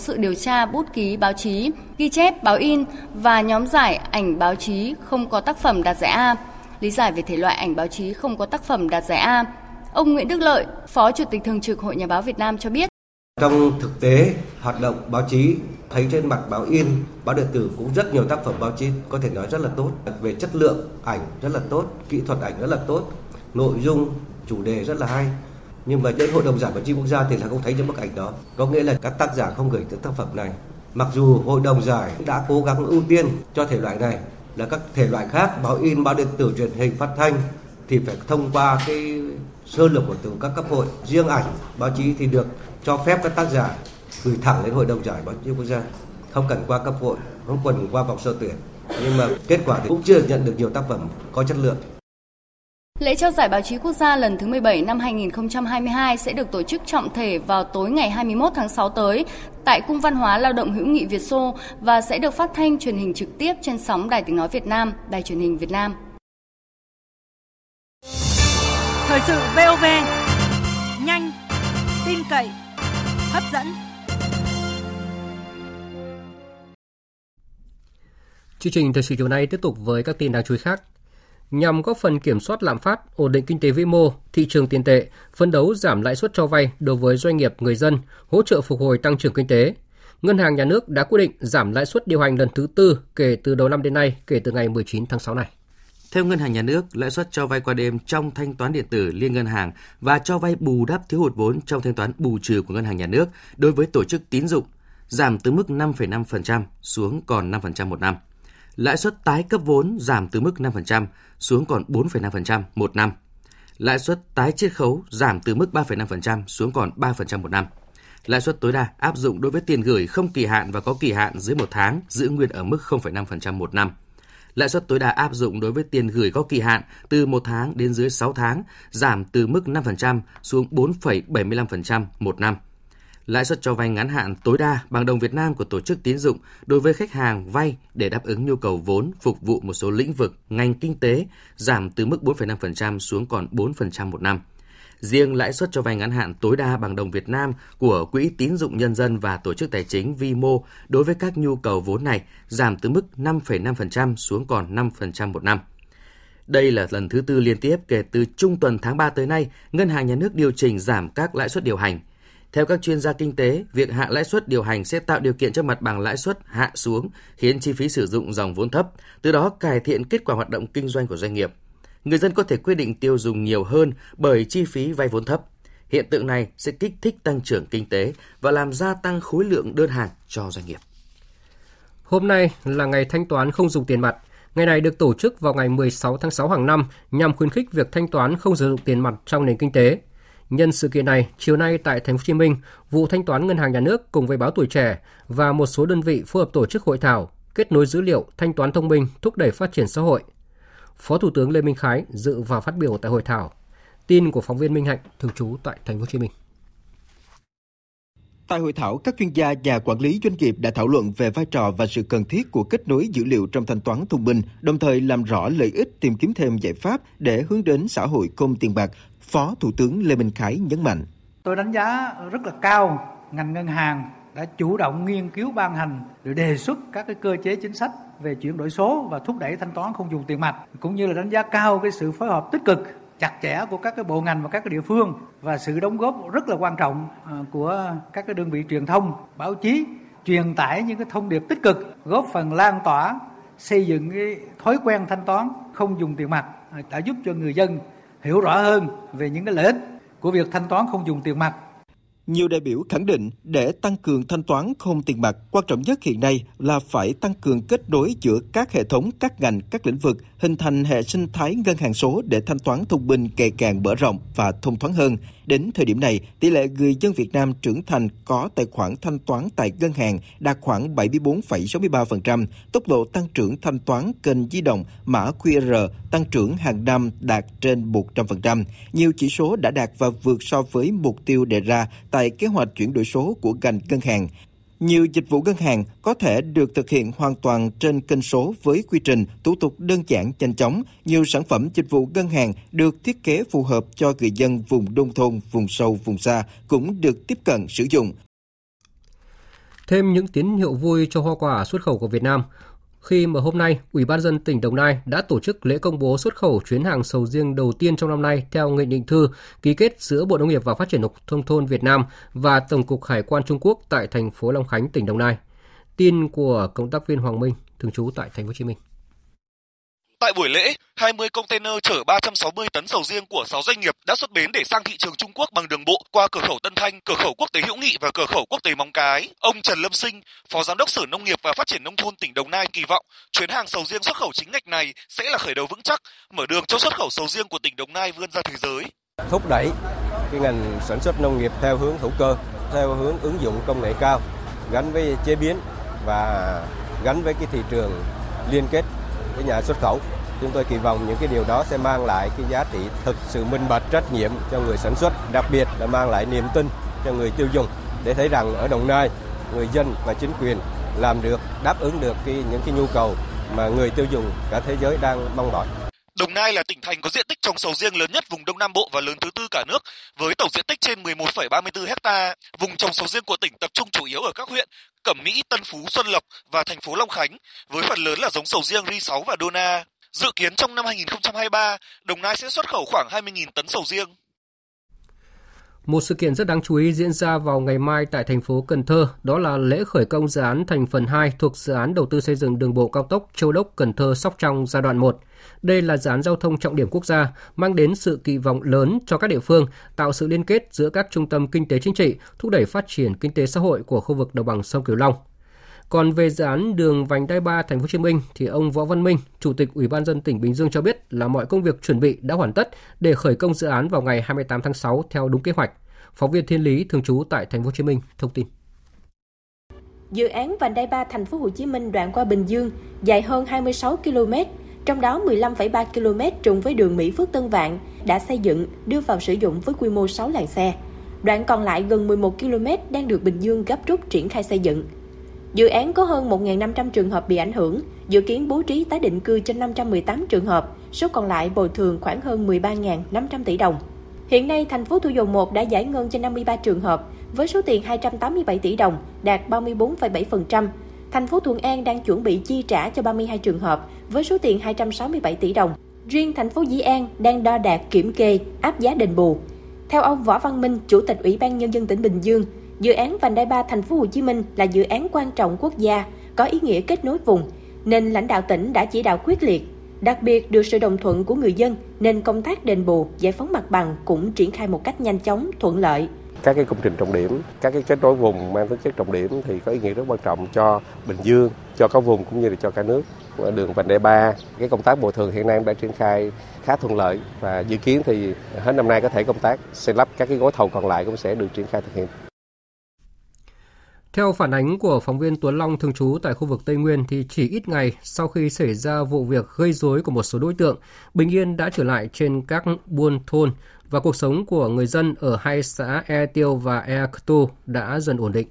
sự điều tra, bút ký, báo chí, ghi chép, báo in và nhóm giải ảnh báo chí không có tác phẩm đạt giải A. Lý giải về thể loại ảnh báo chí không có tác phẩm đạt giải A, ông Nguyễn Đức Lợi, Phó Chủ tịch Thường trực Hội Nhà báo Việt Nam cho biết. Trong thực tế, hoạt động báo chí thấy trên mặt báo in, báo điện tử cũng rất nhiều tác phẩm báo chí có thể nói rất là tốt. Về chất lượng ảnh rất là tốt, kỹ thuật ảnh rất là tốt, nội dung, chủ đề rất là hay. Nhưng mà đến Hội đồng giải báo chí quốc gia thì là không thấy những bức ảnh đó. Có nghĩa là các tác giả không gửi tới tác phẩm này. Mặc dù Hội đồng giải đã cố gắng ưu tiên cho thể loại này là các thể loại khác, báo in, báo điện tử, truyền hình, phát thanh thì phải thông qua cái sơn lược của từng các cấp hội. Riêng ảnh báo chí thì được cho phép các tác giả gửi thẳng đến Hội đồng giải báo chí quốc gia, không cần qua cấp hội, không cần qua vòng sơ tuyển. Nhưng mà kết quả thì cũng chưa nhận được nhiều tác phẩm có chất lượng. Lễ trao giải báo chí quốc gia lần thứ 17 năm 2022 sẽ được tổ chức trọng thể vào tối ngày 21 tháng 6 tới tại Cung Văn hóa Lao động Hữu nghị Việt Xô và sẽ được phát thanh truyền hình trực tiếp trên sóng Đài Tiếng Nói Việt Nam, Đài Truyền hình Việt Nam. Thời sự VOV, nhanh, tin cậy, hấp dẫn. Chương trình thời sự chiều nay tiếp tục với các tin đáng chú ý khác. Nhằm góp phần kiểm soát lạm phát, ổn định kinh tế vĩ mô, thị trường tiền tệ, phấn đấu giảm lãi suất cho vay đối với doanh nghiệp, người dân, hỗ trợ phục hồi tăng trưởng kinh tế, Ngân hàng Nhà nước đã quyết định giảm lãi suất điều hành lần thứ tư kể từ đầu năm đến nay, kể từ ngày 19 tháng 6 này. Theo Ngân hàng Nhà nước, lãi suất cho vay qua đêm trong thanh toán điện tử liên ngân hàng và cho vay bù đắp thiếu hụt vốn trong thanh toán bù trừ của Ngân hàng Nhà nước đối với tổ chức tín dụng giảm từ mức 5,5% xuống còn 5% một năm. Lãi suất tái cấp vốn giảm từ mức 5% xuống còn 4,5% một năm. Lãi suất tái chiết khấu giảm từ mức 3,5% xuống còn 3% một năm. Lãi suất tối đa áp dụng đối với tiền gửi không kỳ hạn và có kỳ hạn dưới 1 tháng giữ nguyên ở mức 0,5% một năm. Lãi suất tối đa áp dụng đối với tiền gửi có kỳ hạn từ 1 tháng đến dưới 6 tháng giảm từ mức 5% xuống 4,75% một năm. Lãi suất cho vay ngắn hạn tối đa bằng đồng Việt Nam của tổ chức tín dụng đối với khách hàng vay để đáp ứng nhu cầu vốn phục vụ một số lĩnh vực, ngành kinh tế giảm từ mức 4,5% xuống còn 4% một năm. Riêng lãi suất cho vay ngắn hạn tối đa bằng đồng Việt Nam của Quỹ Tín dụng Nhân dân và Tổ chức Tài chính Vimo đối với các nhu cầu vốn này giảm từ mức 5,5% xuống còn 5% một năm. Đây là lần thứ tư liên tiếp kể từ trung tuần tháng 3 tới nay, Ngân hàng Nhà nước điều chỉnh giảm các lãi suất điều hành. Theo các chuyên gia kinh tế, việc hạ lãi suất điều hành sẽ tạo điều kiện cho mặt bằng lãi suất hạ xuống, khiến chi phí sử dụng dòng vốn thấp, từ đó cải thiện kết quả hoạt động kinh doanh của doanh nghiệp. Người dân có thể quyết định tiêu dùng nhiều hơn bởi chi phí vay vốn thấp. Hiện tượng này sẽ kích thích tăng trưởng kinh tế và làm gia tăng khối lượng đơn hàng cho doanh nghiệp. Hôm nay là ngày thanh toán không dùng tiền mặt. Ngày này được tổ chức vào ngày 16 tháng 6 hàng năm nhằm khuyến khích việc thanh toán không sử dụng tiền mặt trong nền kinh tế. Nhân sự kiện này, chiều nay tại Thành phố Hồ Chí Minh, vụ thanh toán Ngân hàng Nhà nước cùng với báo Tuổi Trẻ và một số đơn vị phối hợp tổ chức hội thảo kết nối dữ liệu thanh toán thông minh thúc đẩy phát triển xã hội. Phó Thủ tướng Lê Minh Khái dự và phát biểu tại hội thảo. Tin của phóng viên Minh Hạnh thường trú tại Thành phố Hồ Chí Minh. Tại hội thảo, các chuyên gia và quản lý doanh nghiệp đã thảo luận về vai trò và sự cần thiết của kết nối dữ liệu trong thanh toán thông minh, đồng thời làm rõ lợi ích, tìm kiếm thêm giải pháp để hướng đến xã hội không tiền bạc. Phó Thủ tướng Lê Minh Khái nhấn mạnh. Tôi đánh giá rất là cao ngành ngân hàng đã chủ động nghiên cứu ban hành để đề xuất các cái cơ chế chính sách về chuyển đổi số và thúc đẩy thanh toán không dùng tiền mặt, cũng như là đánh giá cao cái sự phối hợp tích cực chặt chẽ của các cái bộ ngành và các cái địa phương và sự đóng góp rất là quan trọng của các cái đơn vị truyền thông, báo chí truyền tải những cái thông điệp tích cực góp phần lan tỏa xây dựng cái thói quen thanh toán không dùng tiền mặt đã giúp cho người dân hiểu rõ hơn về những cái lợi ích của việc thanh toán không dùng tiền mặt. Nhiều đại biểu khẳng định để tăng cường thanh toán không tiền mặt, quan trọng nhất hiện nay là phải tăng cường kết nối giữa các hệ thống, các ngành, các lĩnh vực, hình thành hệ sinh thái ngân hàng số để thanh toán thông minh ngày càng mở rộng và thông thoáng hơn. Đến thời điểm này, tỷ lệ người dân Việt Nam trưởng thành có tài khoản thanh toán tại ngân hàng đạt khoảng 74,63%, tốc độ tăng trưởng thanh toán kênh di động mã QR tăng trưởng hàng năm đạt trên 100%. Nhiều chỉ số đã đạt và vượt so với mục tiêu đề ra tại kế hoạch chuyển đổi số của ngành ngân hàng. Nhiều dịch vụ ngân hàng có thể được thực hiện hoàn toàn trên kênh số với quy trình, thủ tục đơn giản, nhanh chóng. Nhiều sản phẩm dịch vụ ngân hàng được thiết kế phù hợp cho người dân vùng nông thôn, vùng sâu, vùng xa cũng được tiếp cận sử dụng. Thêm những tín hiệu vui cho hoa quả xuất khẩu của Việt Nam khi mà hôm nay Ủy ban nhân dân tỉnh Đồng Nai đã tổ chức lễ công bố xuất khẩu chuyến hàng sầu riêng đầu tiên trong năm nay theo nghị định thư ký kết giữa Bộ Nông nghiệp và Phát triển nông thôn Việt Nam và Tổng cục Hải quan Trung Quốc tại thành phố Long Khánh, tỉnh Đồng Nai. Tin của cộng tác viên Hoàng Minh thường trú tại Thành phố Hồ Chí Minh. Tại buổi lễ, 20 container chở 360 tấn sầu riêng của 6 doanh nghiệp đã xuất bến để sang thị trường Trung Quốc bằng đường bộ qua cửa khẩu Tân Thanh, cửa khẩu quốc tế Hữu Nghị và cửa khẩu quốc tế Móng Cái. Ông Trần Lâm Sinh, Phó Giám đốc Sở Nông nghiệp và Phát triển Nông thôn tỉnh Đồng Nai kỳ vọng chuyến hàng sầu riêng xuất khẩu chính ngạch này sẽ là khởi đầu vững chắc, mở đường cho xuất khẩu sầu riêng của tỉnh Đồng Nai vươn ra thế giới. Thúc đẩy cái ngành sản xuất nông nghiệp theo hướng hữu cơ, theo hướng ứng dụng công nghệ cao, gắn với chế biến và gắn với cái thị trường liên kết với nhà xuất khẩu. Chúng tôi kỳ vọng những cái điều đó sẽ mang lại cái giá trị thực sự minh bạch, trách nhiệm cho người sản xuất, đặc biệt là mang lại niềm tin cho người tiêu dùng để thấy rằng ở Đồng Nai, người dân và chính quyền làm được, đáp ứng được những nhu cầu mà người tiêu dùng cả thế giới đang mong mỏi. Đồng Nai là tỉnh thành có diện tích trồng sầu riêng lớn nhất vùng Đông Nam Bộ và lớn thứ tư cả nước, với tổng diện tích trên 11,34 ha. Vùng trồng sầu riêng của tỉnh tập trung chủ yếu ở các huyện Cẩm Mỹ, Tân Phú, Xuân Lộc và thành phố Long Khánh, với phần lớn là giống sầu riêng Ri6 và Dona. Dự kiến trong năm 2023, Đồng Nai sẽ xuất khẩu khoảng 20.000 tấn sầu riêng. Một sự kiện rất đáng chú ý diễn ra vào ngày mai tại thành phố Cần Thơ, đó là lễ khởi công dự án thành phần 2 thuộc dự án đầu tư xây dựng đường bộ cao tốc Châu Đốc - Cần Thơ - Sóc Trăng giai đoạn 1. Đây là dự án giao thông trọng điểm quốc gia, mang đến sự kỳ vọng lớn cho các địa phương, tạo sự liên kết giữa các trung tâm kinh tế chính trị, thúc đẩy phát triển kinh tế xã hội của khu vực đồng bằng sông Cửu Long. Còn về dự án đường vành đai 3 Thành phố Hồ Chí Minh thì ông Võ Văn Minh, Chủ tịch Ủy ban nhân dân tỉnh Bình Dương cho biết là mọi công việc chuẩn bị đã hoàn tất để khởi công dự án vào ngày 28 tháng 6 theo đúng kế hoạch. Phóng viên Thiên Lý thường trú tại Thành phố Hồ Chí Minh thông tin. Dự án vành đai 3 Thành phố Hồ Chí Minh đoạn qua Bình Dương dài hơn 26 km, trong đó 15,3 km trùng với đường Mỹ Phước Tân Vạn đã xây dựng đưa vào sử dụng với quy mô 6 làn xe. Đoạn còn lại gần 11 km đang được Bình Dương gấp rút triển khai xây dựng. Dự án có hơn 1.500 trường hợp bị ảnh hưởng, dự kiến bố trí tái định cư cho 518 trường hợp, số còn lại bồi thường khoảng hơn 13.500 tỷ đồng. Hiện nay, thành phố Thủ Dầu Một đã giải ngân cho 53 trường hợp, với số tiền 287 tỷ đồng, đạt 34,7%. Thành phố Thuận An đang chuẩn bị chi trả cho 32 trường hợp, với số tiền 267 tỷ đồng. Riêng thành phố Dĩ An đang đo đạc kiểm kê, áp giá đền bù. Theo ông Võ Văn Minh, Chủ tịch Ủy ban Nhân dân tỉnh Bình Dương, dự án vành đai 3 Thành phố Hồ Chí Minh là dự án quan trọng quốc gia, có ý nghĩa kết nối vùng, nên lãnh đạo tỉnh đã chỉ đạo quyết liệt. Đặc biệt được sự đồng thuận của người dân, nên công tác đền bù, giải phóng mặt bằng cũng triển khai một cách nhanh chóng, thuận lợi. Các công trình trọng điểm, các kết nối vùng mang tính chất trọng điểm thì có ý nghĩa rất quan trọng cho Bình Dương, cho các vùng cũng như là cho cả nước. Đường vành đai 3, công tác bồi thường hiện nay đã triển khai khá thuận lợi và dự kiến thì hết năm nay có thể công tác xây lắp các gói thầu còn lại cũng sẽ được triển khai thực hiện. Theo phản ánh của phóng viên Tuấn Long thường trú tại khu vực Tây Nguyên thì chỉ ít ngày sau khi xảy ra vụ việc gây rối của một số đối tượng, bình yên đã trở lại trên các buôn thôn và cuộc sống của người dân ở hai xã E Tiêu và E Ctu đã dần ổn định.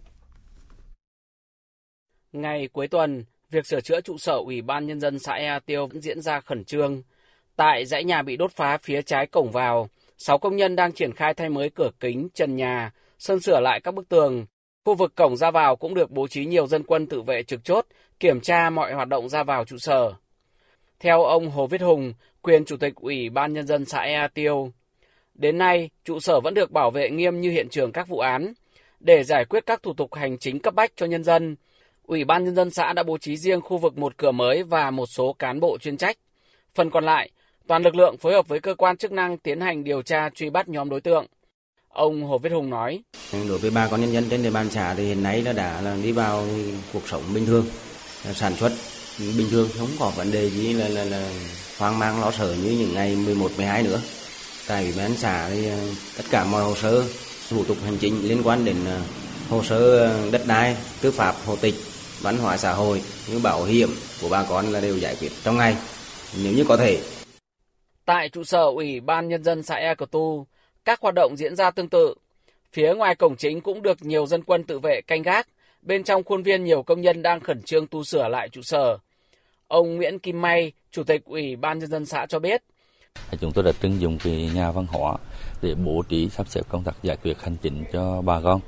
Ngày cuối tuần, việc sửa chữa trụ sở Ủy ban Nhân dân xã E Tiêu vẫn diễn ra khẩn trương. Tại dãy nhà bị đốt phá phía trái cổng vào, 6 công nhân đang triển khai thay mới cửa kính, trần nhà, sơn sửa lại các bức tường. Khu vực cổng ra vào cũng được bố trí nhiều dân quân tự vệ trực chốt, kiểm tra mọi hoạt động ra vào trụ sở. Theo ông Hồ Viết Hùng, quyền Chủ tịch Ủy ban Nhân dân xã Ea Tiêu, đến nay, trụ sở vẫn được bảo vệ nghiêm như hiện trường các vụ án. Để giải quyết các thủ tục hành chính cấp bách cho nhân dân, Ủy ban Nhân dân xã đã bố trí riêng khu vực một cửa mới và một số cán bộ chuyên trách. Phần còn lại, toàn lực lượng phối hợp với cơ quan chức năng tiến hành điều tra truy bắt nhóm đối tượng. Ông Hồ Viết Hùng nói: Đối với bà con nhân dân trên địa bàn xã thì hiện nay nó đã đi vào cuộc sống bình thường, sản xuất bình thường, không có vấn đề gì là hoang mang lo sợ như những ngày 11, 12 nữa. Tại Ủy ban xã thì tất cả mọi hồ sơ, thủ tục hành chính liên quan đến hồ sơ đất đai, tư pháp, hộ tịch, văn hóa xã hội như bảo hiểm của bà con là đều giải quyết trong ngày, nếu như có thể. Tại trụ sở Ủy ban Nhân dân xã Ea Cờ Tu, các hoạt động diễn ra tương tự. Phía ngoài cổng chính cũng được nhiều dân quân tự vệ canh gác. Bên trong khuôn viên nhiều công nhân đang khẩn trương tu sửa lại trụ sở. Ông Nguyễn Kim May, Chủ tịch Ủy ban Nhân dân xã cho biết: Chúng tôi đã trưng dụng cái nhà văn hóa để bố trí sắp xếp công tác giải quyết hành chính cho bà con.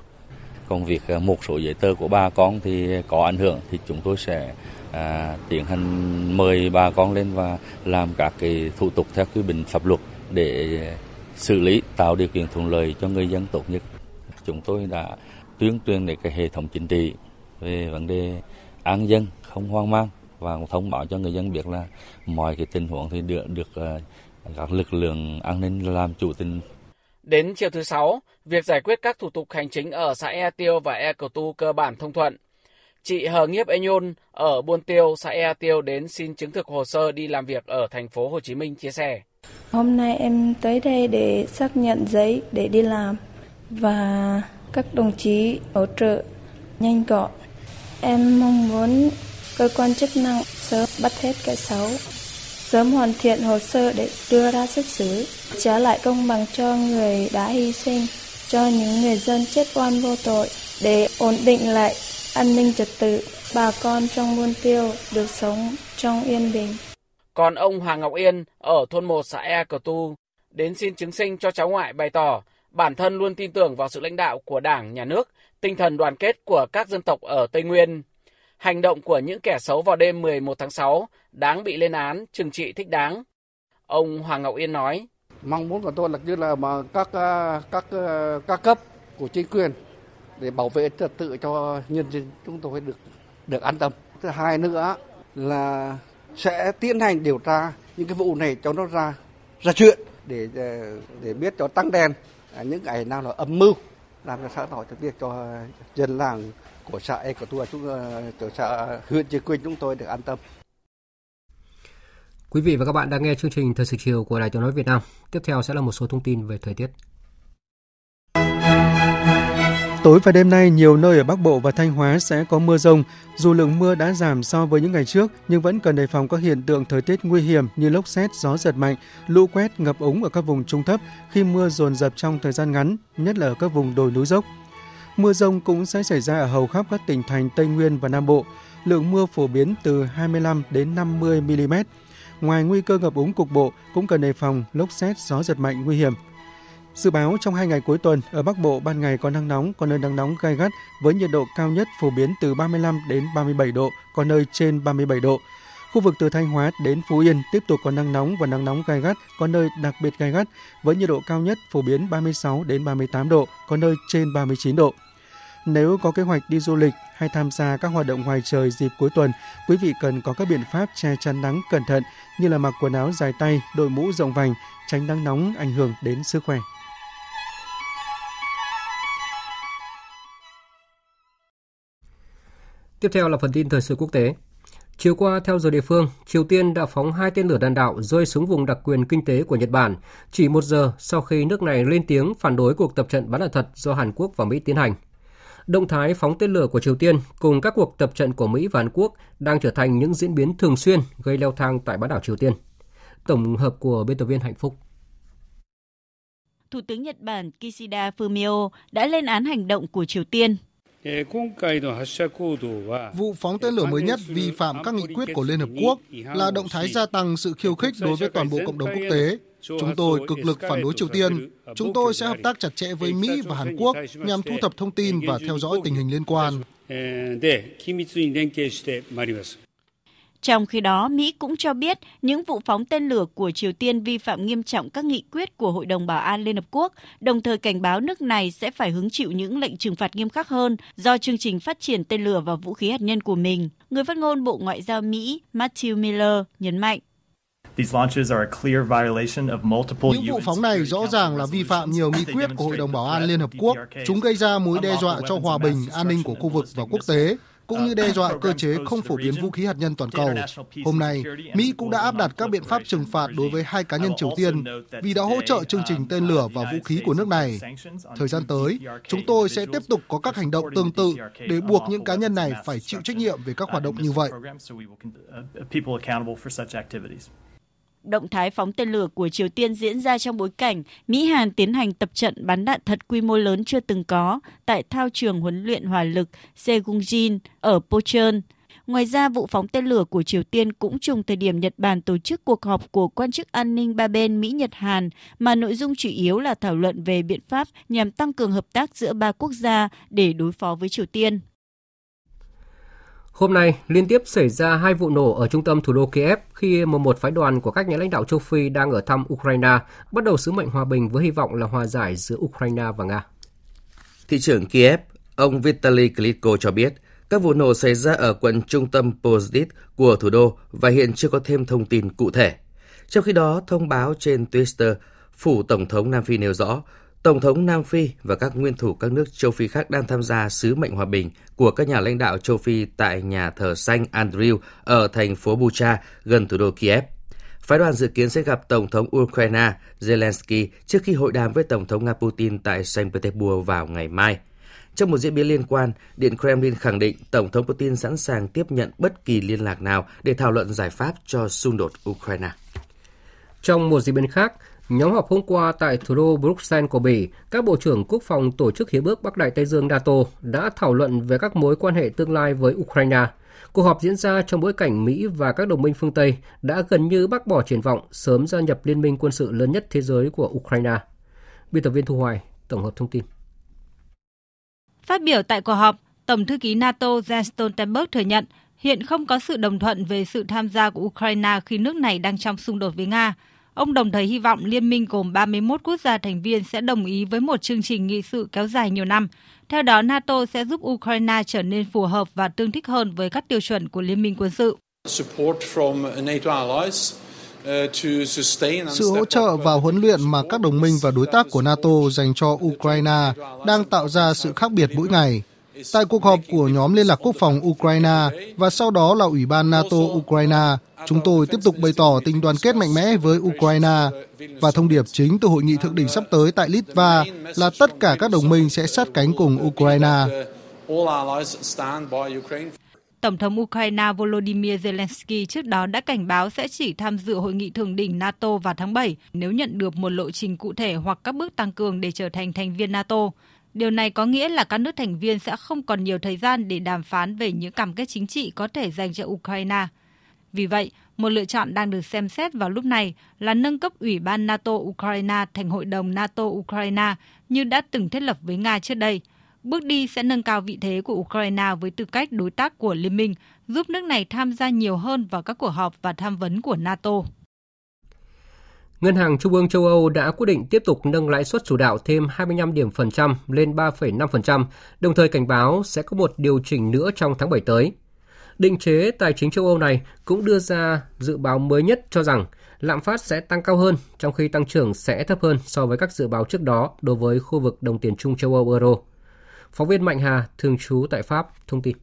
Còn việc một số giấy tờ của bà con thì có ảnh hưởng thì chúng tôi sẽ tiến hành mời bà con lên và làm các cái thủ tục theo quy định pháp luật để xử lý, tạo điều kiện thuận lợi cho người dân tốt nhất. Chúng tôi đã tuyên truyền đến cái hệ thống chính trị về vấn đề an dân, không hoang mang và thông báo cho người dân biết là mọi cái tình huống thì được các lực lượng an ninh làm chủ tình. Đến chiều thứ 6, việc giải quyết các thủ tục hành chính ở xã E Tiêu và E Cờ Tu cơ bản thông thuận. Chị Hờ Nghiếp Enyôn ở Buôn Tiêu, xã E Tiêu đến xin chứng thực hồ sơ đi làm việc ở thành phố Hồ Chí Minh chia sẻ: Hôm nay em tới đây để xác nhận giấy để đi làm và các đồng chí hỗ trợ nhanh gọn. Em mong muốn cơ quan chức năng sớm bắt hết cái xấu, sớm hoàn thiện hồ sơ để đưa ra xét xử, trả lại công bằng cho người đã hy sinh, cho những người dân chết oan vô tội, để ổn định lại an ninh trật tự, bà con trong Buôn Tiêu được sống trong yên bình. Còn ông Hoàng Ngọc Yên ở thôn 1 xã E Cờ Tu đến xin chứng sinh cho cháu ngoại bày tỏ bản thân luôn tin tưởng vào sự lãnh đạo của Đảng, Nhà nước, tinh thần đoàn kết của các dân tộc ở Tây Nguyên. Hành động của những kẻ xấu vào đêm 11 tháng 6 đáng bị lên án, trừng trị thích đáng. Ông Hoàng Ngọc Yên nói: "Mong muốn của tôi là như là mà các cấp của chính quyền để bảo vệ trật tự cho nhân dân chúng tôi được an tâm. Thứ hai nữa là sẽ tiến hành điều tra những cái vụ này cho nó ra chuyện để biết cho tăng đèn những ngày nào là âm mưu làm cho xã hội cho việc cho dân làng của xã E của tôi của xã huyện Chư Quynh chúng tôi được an tâm." Quý vị và các bạn đang nghe chương trình Thời sự chiều của Đài Tiếng nói Việt Nam. Tiếp theo sẽ là một số thông tin về thời tiết. Tối và đêm nay, nhiều nơi ở Bắc Bộ và Thanh Hóa sẽ có mưa rông. Dù lượng mưa đã giảm so với những ngày trước, nhưng vẫn cần đề phòng các hiện tượng thời tiết nguy hiểm như lốc sét, gió giật mạnh, lũ quét, ngập úng ở các vùng trũng thấp khi mưa dồn dập trong thời gian ngắn, nhất là ở các vùng đồi núi dốc. Mưa rông cũng sẽ xảy ra ở hầu khắp các tỉnh thành Tây Nguyên và Nam Bộ. Lượng mưa phổ biến từ 25 đến 50 mm. Ngoài nguy cơ ngập úng cục bộ, cũng cần đề phòng lốc sét, gió giật mạnh nguy hiểm. Dự báo trong 2 ngày cuối tuần, ở Bắc Bộ ban ngày có nắng nóng, có nơi nắng nóng gay gắt với nhiệt độ cao nhất phổ biến từ 35 đến 37 độ, có nơi trên 37 độ. Khu vực từ Thanh Hóa đến Phú Yên tiếp tục có nắng nóng và nắng nóng gay gắt, có nơi đặc biệt gay gắt với nhiệt độ cao nhất phổ biến 36 đến 38 độ, có nơi trên 39 độ. Nếu có kế hoạch đi du lịch hay tham gia các hoạt động ngoài trời dịp cuối tuần, quý vị cần có các biện pháp che chắn nắng cẩn thận như là mặc quần áo dài tay, đội mũ rộng vành, tránh nắng nóng ảnh hưởng đến sức khỏe. Tiếp theo là phần tin thời sự quốc tế. Chiều qua, theo giờ địa phương, Triều Tiên đã phóng 2 tên lửa đạn đạo rơi xuống vùng đặc quyền kinh tế của Nhật Bản chỉ 1 giờ sau khi nước này lên tiếng phản đối cuộc tập trận bắn đạn thật do Hàn Quốc và Mỹ tiến hành. Động thái phóng tên lửa của Triều Tiên cùng các cuộc tập trận của Mỹ và Hàn Quốc đang trở thành những diễn biến thường xuyên gây leo thang tại bán đảo Triều Tiên. Tổng hợp của biên tập viên Hạnh Phúc. Thủ tướng Nhật Bản Kishida Fumio đã lên án hành động của Triều Tiên. Vụ phóng tên lửa mới nhất vi phạm các nghị quyết của Liên Hợp Quốc là động thái gia tăng sự khiêu khích đối với toàn bộ cộng đồng quốc tế. Chúng tôi cực lực phản đối Triều Tiên. Chúng tôi sẽ hợp tác chặt chẽ với Mỹ và Hàn Quốc nhằm thu thập thông tin và theo dõi tình hình liên quan. Trong khi đó, Mỹ cũng cho biết những vụ phóng tên lửa của Triều Tiên vi phạm nghiêm trọng các nghị quyết của Hội đồng Bảo an Liên Hợp Quốc, đồng thời cảnh báo nước này sẽ phải hứng chịu những lệnh trừng phạt nghiêm khắc hơn do chương trình phát triển tên lửa và vũ khí hạt nhân của mình. Người phát ngôn Bộ Ngoại giao Mỹ Matthew Miller nhấn mạnh. Những vụ phóng này rõ ràng là vi phạm nhiều nghị quyết của Hội đồng Bảo an Liên Hợp Quốc. Chúng gây ra mối đe dọa cho hòa bình, an ninh của khu vực và quốc tế, cũng như đe dọa cơ chế không phổ biến vũ khí hạt nhân toàn cầu. Hôm nay, Mỹ cũng đã áp đặt các biện pháp trừng phạt đối với 2 cá nhân Triều Tiên vì đã hỗ trợ chương trình tên lửa và vũ khí của nước này. Thời gian tới, chúng tôi sẽ tiếp tục có các hành động tương tự để buộc những cá nhân này phải chịu trách nhiệm về các hoạt động như vậy. Động thái phóng tên lửa của Triều Tiên diễn ra trong bối cảnh Mỹ-Hàn tiến hành tập trận bắn đạn thật quy mô lớn chưa từng có tại thao trường huấn luyện hỏa lực Segungjin ở Pocheon. Ngoài ra, vụ phóng tên lửa của Triều Tiên cũng trùng thời điểm Nhật Bản tổ chức cuộc họp của quan chức an ninh 3 bên Mỹ-Nhật-Hàn mà nội dung chủ yếu là thảo luận về biện pháp nhằm tăng cường hợp tác giữa 3 quốc gia để đối phó với Triều Tiên. Hôm nay, liên tiếp xảy ra 2 vụ nổ ở trung tâm thủ đô Kiev khi một phái đoàn của các nhà lãnh đạo châu Phi đang ở thăm Ukraine bắt đầu sứ mệnh hòa bình với hy vọng là hòa giải giữa Ukraine và Nga. Thị trưởng Kiev, ông Vitaly Klitschko cho biết các vụ nổ xảy ra ở quận trung tâm Pozhdit của thủ đô và hiện chưa có thêm thông tin cụ thể. Trong khi đó, thông báo trên Twitter, phủ Tổng thống Nam Phi nêu rõ, Tổng thống Nam Phi và các nguyên thủ các nước châu Phi khác đang tham gia sứ mệnh hòa bình của các nhà lãnh đạo châu Phi tại nhà thờ Saint Andrew ở thành phố Bucha gần thủ đô Kiev. Phái đoàn dự kiến sẽ gặp Tổng thống Ukraine Zelensky trước khi hội đàm với Tổng thống Nga Putin tại Saint Petersburg vào ngày mai. Trong một diễn biến liên quan, Điện Kremlin khẳng định Tổng thống Putin sẵn sàng tiếp nhận bất kỳ liên lạc nào để thảo luận giải pháp cho xung đột Ukraine. Trong một diễn biến khác, nhóm họp hôm qua tại thủ đô Bruxelles của Bỉ, các bộ trưởng quốc phòng tổ chức Hiệp ước Bắc Đại Tây Dương NATO đã thảo luận về các mối quan hệ tương lai với Ukraine. Cuộc họp diễn ra trong bối cảnh Mỹ và các đồng minh phương Tây đã gần như bác bỏ triển vọng sớm gia nhập liên minh quân sự lớn nhất thế giới của Ukraine. Biên tập viên Thu Hoài tổng hợp thông tin. Phát biểu tại cuộc họp, Tổng thư ký NATO Jens Stoltenberg thừa nhận hiện không có sự đồng thuận về sự tham gia của Ukraine khi nước này đang trong xung đột với Nga. Ông đồng thời hy vọng liên minh gồm 31 quốc gia thành viên sẽ đồng ý với một chương trình nghị sự kéo dài nhiều năm. Theo đó, NATO sẽ giúp Ukraine trở nên phù hợp và tương thích hơn với các tiêu chuẩn của liên minh quân sự. Sự hỗ trợ và huấn luyện mà các đồng minh và đối tác của NATO dành cho Ukraine đang tạo ra sự khác biệt mỗi ngày. Tại cuộc họp của nhóm Liên lạc Quốc phòng Ukraine và sau đó là Ủy ban NATO Ukraine, chúng tôi tiếp tục bày tỏ tình đoàn kết mạnh mẽ với Ukraine. Và thông điệp chính từ hội nghị thượng đỉnh sắp tới tại Litva là tất cả các đồng minh sẽ sát cánh cùng Ukraine. Tổng thống Ukraine Volodymyr Zelensky trước đó đã cảnh báo sẽ chỉ tham dự hội nghị thượng đỉnh NATO vào tháng 7 nếu nhận được một lộ trình cụ thể hoặc các bước tăng cường để trở thành thành viên NATO. Điều này có nghĩa là các nước thành viên sẽ không còn nhiều thời gian để đàm phán về những cam kết chính trị có thể dành cho Ukraine. Vì vậy, một lựa chọn đang được xem xét vào lúc này là nâng cấp Ủy ban NATO Ukraine thành Hội đồng NATO Ukraine như đã từng thiết lập với Nga trước đây. Bước đi sẽ nâng cao vị thế của Ukraine với tư cách đối tác của liên minh, giúp nước này tham gia nhiều hơn vào các cuộc họp và tham vấn của NATO. Ngân hàng Trung ương châu Âu đã quyết định tiếp tục nâng lãi suất chủ đạo thêm 25 điểm phần trăm lên 3,5%, đồng thời cảnh báo sẽ có một điều chỉnh nữa trong tháng 7 tới. Định chế tài chính châu Âu này cũng đưa ra dự báo mới nhất cho rằng lạm phát sẽ tăng cao hơn, trong khi tăng trưởng sẽ thấp hơn so với các dự báo trước đó đối với khu vực đồng tiền chung châu Âu Euro. Phóng viên Mạnh Hà, thường trú tại Pháp, thông tin.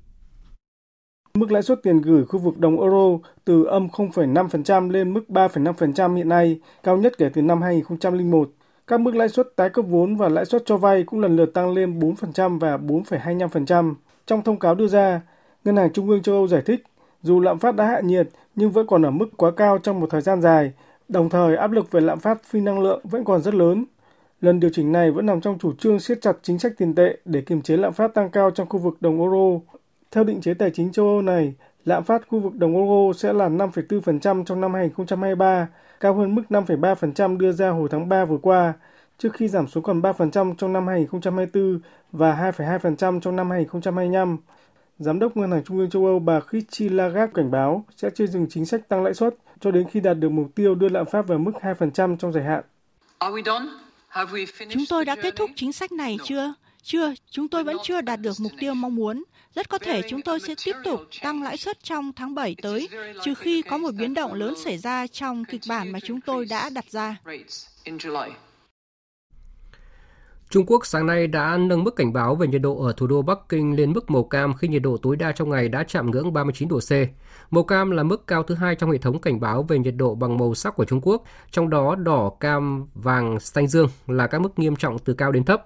Mức lãi suất tiền gửi khu vực đồng euro từ âm 0,5% lên mức 3,5% hiện nay, cao nhất kể từ năm 2001. Các mức lãi suất tái cấp vốn và lãi suất cho vay cũng lần lượt tăng lên 4% và 4,25%. Trong thông cáo đưa ra, Ngân hàng Trung ương châu Âu giải thích, dù lạm phát đã hạ nhiệt nhưng vẫn còn ở mức quá cao trong một thời gian dài, đồng thời áp lực về lạm phát phi năng lượng vẫn còn rất lớn. Lần điều chỉnh này vẫn nằm trong chủ trương siết chặt chính sách tiền tệ để kiềm chế lạm phát tăng cao trong khu vực đồng euro. Theo định chế tài chính châu Âu này, lạm phát khu vực đồng euro sẽ là 5,4% trong năm 2023, cao hơn mức 5,3% đưa ra hồi tháng 3 vừa qua, trước khi giảm xuống còn 3% trong năm 2024 và 2,2% trong năm 2025. Giám đốc Ngân hàng Trung ương châu Âu bà Christine Lagarde cảnh báo sẽ chưa dừng chính sách tăng lãi suất cho đến khi đạt được mục tiêu đưa lạm phát vào mức 2% trong dài hạn. Chúng tôi đã kết thúc chính sách này chưa? Chưa, chúng tôi vẫn chưa đạt được mục tiêu mong muốn. Rất có thể chúng tôi sẽ tiếp tục tăng lãi suất trong tháng 7 tới, trừ khi có một biến động lớn xảy ra trong kịch bản mà chúng tôi đã đặt ra. Trung Quốc sáng nay đã nâng mức cảnh báo về nhiệt độ ở thủ đô Bắc Kinh lên mức màu cam khi nhiệt độ tối đa trong ngày đã chạm ngưỡng 39 độ C. Màu cam là mức cao thứ hai trong hệ thống cảnh báo về nhiệt độ bằng màu sắc của Trung Quốc, trong đó đỏ, cam, vàng, xanh dương là các mức nghiêm trọng từ cao đến thấp.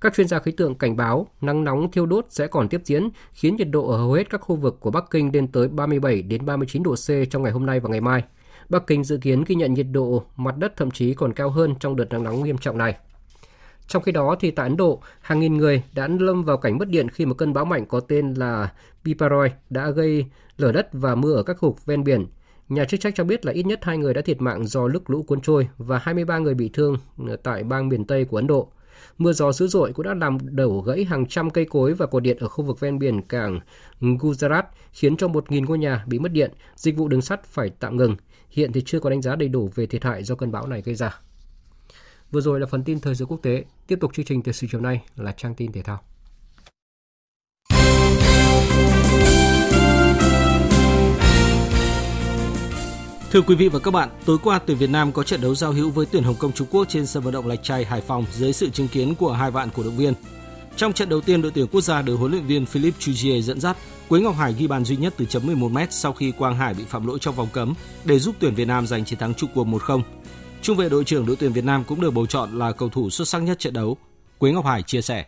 Các chuyên gia khí tượng cảnh báo nắng nóng thiêu đốt sẽ còn tiếp diễn, khiến nhiệt độ ở hầu hết các khu vực của Bắc Kinh lên tới 37 đến 39 độ C trong ngày hôm nay và ngày mai. Bắc Kinh dự kiến ghi nhận nhiệt độ mặt đất thậm chí còn cao hơn trong đợt nắng nóng nghiêm trọng này. Trong khi đó, thì tại Ấn Độ, hàng nghìn người đã lâm vào cảnh mất điện khi một cơn bão mạnh có tên là Biparjoy đã gây lở đất và mưa ở các khu vực ven biển. Nhà chức trách cho biết là ít nhất 2 người đã thiệt mạng do nước lũ cuốn trôi và 23 người bị thương tại bang miền Tây của Ấn Độ. Mưa gió dữ dội cũng đã làm đổ gãy hàng trăm cây cối và cột điện ở khu vực ven biển cảng Gujarat, khiến cho 1.000 ngôi nhà bị mất điện, dịch vụ đường sắt phải tạm ngừng. Hiện thì chưa có đánh giá đầy đủ về thiệt hại do cơn bão này gây ra. Vừa rồi là phần tin thời sự quốc tế, tiếp tục chương trình Thời sự chiều nay là trang tin thể thao. Thưa quý vị và các bạn, tối qua tuyển Việt Nam có trận đấu giao hữu với tuyển Hồng Kông Trung Quốc trên sân vận động Lạch Tray, Hải Phòng dưới sự chứng kiến của 2 vạn cổ động viên. Trong trận đầu tiên, đội tuyển quốc gia được huấn luyện viên Philippe Coutinho dẫn dắt, Quế Ngọc Hải ghi bàn duy nhất từ chấm 11m sau khi Quang Hải bị phạm lỗi trong vòng cấm để giúp tuyển Việt Nam giành chiến thắng chung cuộc 1-0. Trung vệ đội trưởng đội tuyển Việt Nam cũng được bầu chọn là cầu thủ xuất sắc nhất trận đấu. Quế Ngọc Hải chia sẻ.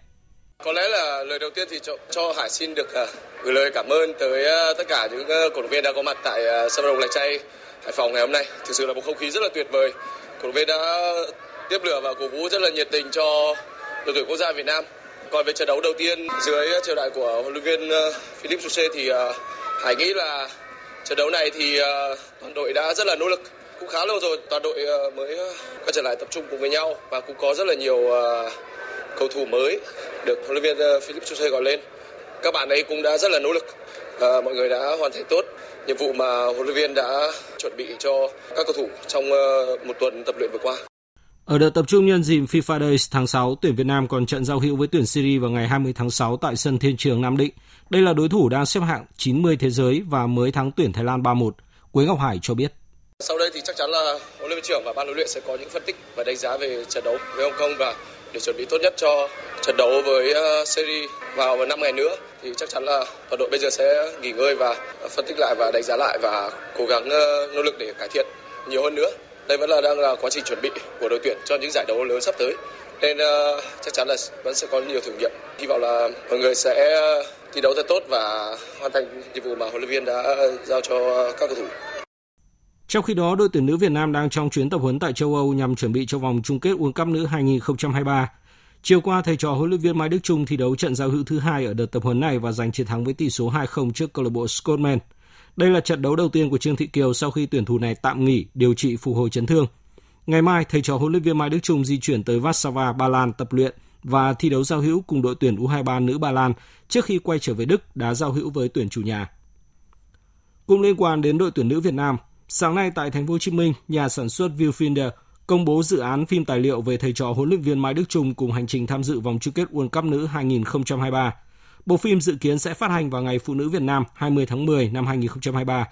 Có lẽ là lời đầu tiên thì cho Hải xin được gửi lời cảm ơn tới tất cả những cổ động viên đã có mặt tại sân vận động Lạch Tray. Hải Phòng ngày hôm nay. Thực sự là một không khí rất là tuyệt vời. Cổ động viên đã tiếp lửa và cổ vũ rất là nhiệt tình cho đội tuyển quốc gia Việt Nam. Còn về trận đấu đầu tiên dưới triều đại của huấn luyện viên Philippe Coutinho thì Hải nghĩ là trận đấu này thì toàn đội đã rất là nỗ lực. Cũng khá lâu rồi toàn đội mới quay trở lại tập trung cùng với nhau và cũng có rất là nhiều cầu thủ mới được huấn luyện viên Philippe Coutinho gọi lên. Các bạn ấy cũng đã rất là nỗ lực. Mọi người đã hoàn thành tốt nhiệm vụ mà huấn luyện viên đã chuẩn bị cho các cầu thủ trong một tuần tập luyện vừa qua. Ở đợt tập trung nhân dịp FIFA Days tháng 6, tuyển Việt Nam còn trận giao hữu với tuyển Syria vào ngày 20 tháng 6 tại sân Thiên Trường Nam Định. Đây là đối thủ đang xếp hạng 90 thế giới và mới thắng tuyển Thái Lan 3-1. Quế Ngọc Hải cho biết. Sau đây thì chắc chắn là huấn luyện viên trưởng và ban huấn luyện sẽ có những phân tích và đánh giá về trận đấu với Hồng Kông và để chuẩn bị tốt nhất cho trận đấu với Syria vào 5 ngày nữa. Thì chắc chắn là toàn đội bây giờ sẽ nghỉ ngơi và phân tích lại và đánh giá lại và cố gắng nỗ lực để cải thiện nhiều hơn nữa. Đây vẫn là đang là quá trình chuẩn bị của đội tuyển cho những giải đấu lớn sắp tới. Nên chắc chắn là vẫn sẽ có nhiều thử nghiệm. Hy vọng là mọi người sẽ thi đấu thật tốt và hoàn thành nhiệm vụ mà huấn luyện viên đã giao cho các cầu thủ. Trong khi đó, đội tuyển nữ Việt Nam đang trong chuyến tập huấn tại châu Âu nhằm chuẩn bị cho vòng chung kết World Cup Nữ 2023. Chiều qua, thầy trò huấn luyện viên Mai Đức Chung thi đấu trận giao hữu thứ hai ở đợt tập huấn này và giành chiến thắng với tỷ số 2-0 trước câu lạc bộ Scotland. Đây là trận đấu đầu tiên của Trương Thị Kiều sau khi tuyển thủ này tạm nghỉ điều trị phục hồi chấn thương. Ngày mai, thầy trò huấn luyện viên Mai Đức Chung di chuyển tới Warsaw, Ba Lan tập luyện và thi đấu giao hữu cùng đội tuyển U23 nữ Ba Lan trước khi quay trở về Đức đá giao hữu với tuyển chủ nhà. Cũng liên quan đến đội tuyển nữ Việt Nam, sáng nay tại Thành phố Hồ Chí Minh, nhà sản xuất Viewfinder công bố dự án phim tài liệu về thầy trò huấn luyện viên Mai Đức Chung cùng hành trình tham dự vòng chung kết World Cup nữ 2023. Bộ phim dự kiến sẽ phát hành vào ngày Phụ nữ Việt Nam 20 tháng 10 năm 2023.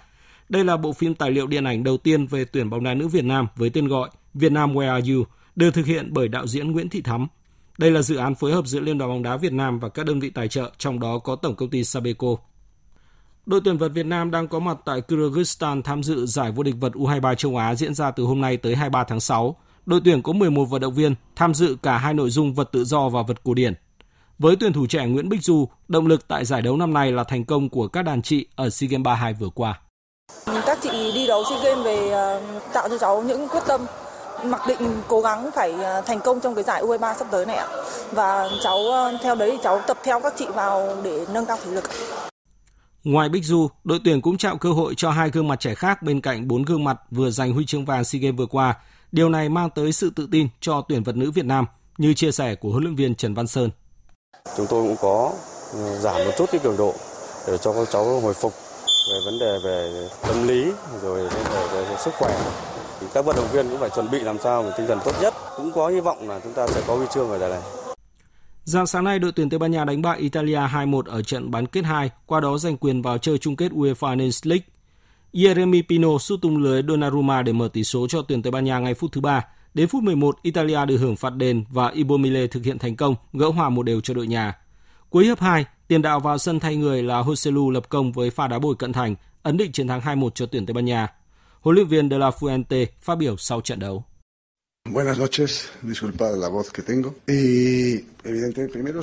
Đây là bộ phim tài liệu điện ảnh đầu tiên về tuyển bóng đá nữ Việt Nam với tên gọi Việt Nam Where Are You, được thực hiện bởi đạo diễn Nguyễn Thị Thắm. Đây là dự án phối hợp giữa Liên đoàn bóng đá Việt Nam và các đơn vị tài trợ, trong đó có Tổng công ty Sabeco. Đội tuyển vợt Việt Nam đang có mặt tại Kyrgyzstan tham dự giải vô địch vợt U23 châu Á diễn ra từ hôm nay tới 23 tháng 6. Đội tuyển có 11 vận động viên tham dự cả hai nội dung vợt tự do và vợt cổ điển. Với tuyển thủ trẻ Nguyễn Bích Du, động lực tại giải đấu năm nay là thành công của các đàn chị ở SEA Games 32 vừa qua. Các chị đi đấu SEA Games về tạo cho cháu những quyết tâm, mặc định cố gắng phải thành công trong cái giải U23 sắp tới này ạ. Và cháu theo đấy cháu tập theo các chị vào để nâng cao thể lực. Ngoài Bích Du, đội tuyển cũng tạo cơ hội cho hai gương mặt trẻ khác bên cạnh bốn gương mặt vừa giành huy chương vàng SEA Games vừa qua. Điều này mang tới sự tự tin cho tuyển vợt nữ Việt Nam, như chia sẻ của huấn luyện viên Trần Văn Sơn. Chúng tôi cũng có giảm một chút cái cường độ để cho các cháu hồi phục về vấn đề về tâm lý rồi về sức khỏe. Các vận động viên cũng phải chuẩn bị làm sao với tinh thần tốt nhất. Cũng có hy vọng là chúng ta sẽ có huy chương ở giải này. Dạng sáng nay, đội tuyển Tây Ban Nha đánh bại Italia 2-1 ở trận bán kết 2, qua đó giành quyền vào chơi chung kết UEFA Nations League. Jeremy Pino sút tung lưới Donnarumma để mở tỷ số cho tuyển Tây Ban Nha ngay phút thứ 3. Đến phút 11, Italia được hưởng phạt đền và Immobile thực hiện thành công, gỡ hòa 1-1 cho đội nhà. Cuối hiệp 2, tiền đạo vào sân thay người là Joselu lập công với pha đá bồi cận thành, ấn định chiến thắng 2-1 cho tuyển Tây Ban Nha. Huấn luyện viên De La Fuente phát biểu sau trận đấu.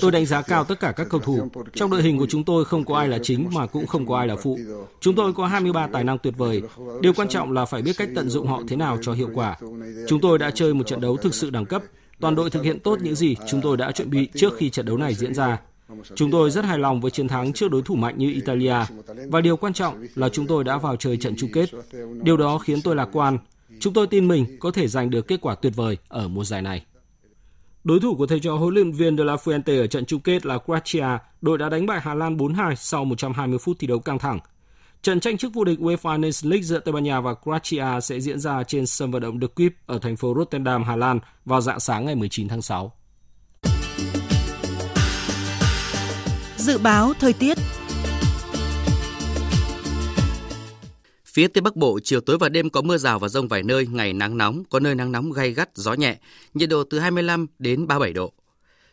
Tôi đánh giá cao tất cả các cầu thủ. Trong đội hình của chúng tôi không có ai là chính mà cũng không có ai là phụ. Chúng tôi có 23 tài năng tuyệt vời. Điều quan trọng là phải biết cách tận dụng họ thế nào cho hiệu quả. Chúng tôi đã chơi một trận đấu thực sự đẳng cấp. Toàn đội thực hiện tốt những gì chúng tôi đã chuẩn bị trước khi trận đấu này diễn ra. Chúng tôi rất hài lòng với chiến thắng trước đối thủ mạnh như Italia. Và điều quan trọng là chúng tôi đã vào chơi trận chung kết. Điều đó khiến tôi lạc quan. Chúng tôi tin mình có thể giành được kết quả tuyệt vời ở mùa giải này. Đối thủ của thầy trò huấn luyện viên De La Fuente ở trận chung kết là Croatia, đội đã đánh bại Hà Lan 4-2 sau 120 phút thi đấu căng thẳng. Trận tranh chức vô địch UEFA Nations League giữa Tây Ban Nha và Croatia sẽ diễn ra trên sân vận động De Kuip ở thành phố Rotterdam, Hà Lan vào rạng sáng ngày 19 tháng 6. Dự báo thời tiết. Phía Tây Bắc Bộ, chiều tối và đêm có mưa rào và dông vài nơi, ngày nắng nóng, có nơi nắng nóng gay gắt, gió nhẹ, nhiệt độ từ 25 đến 37 độ.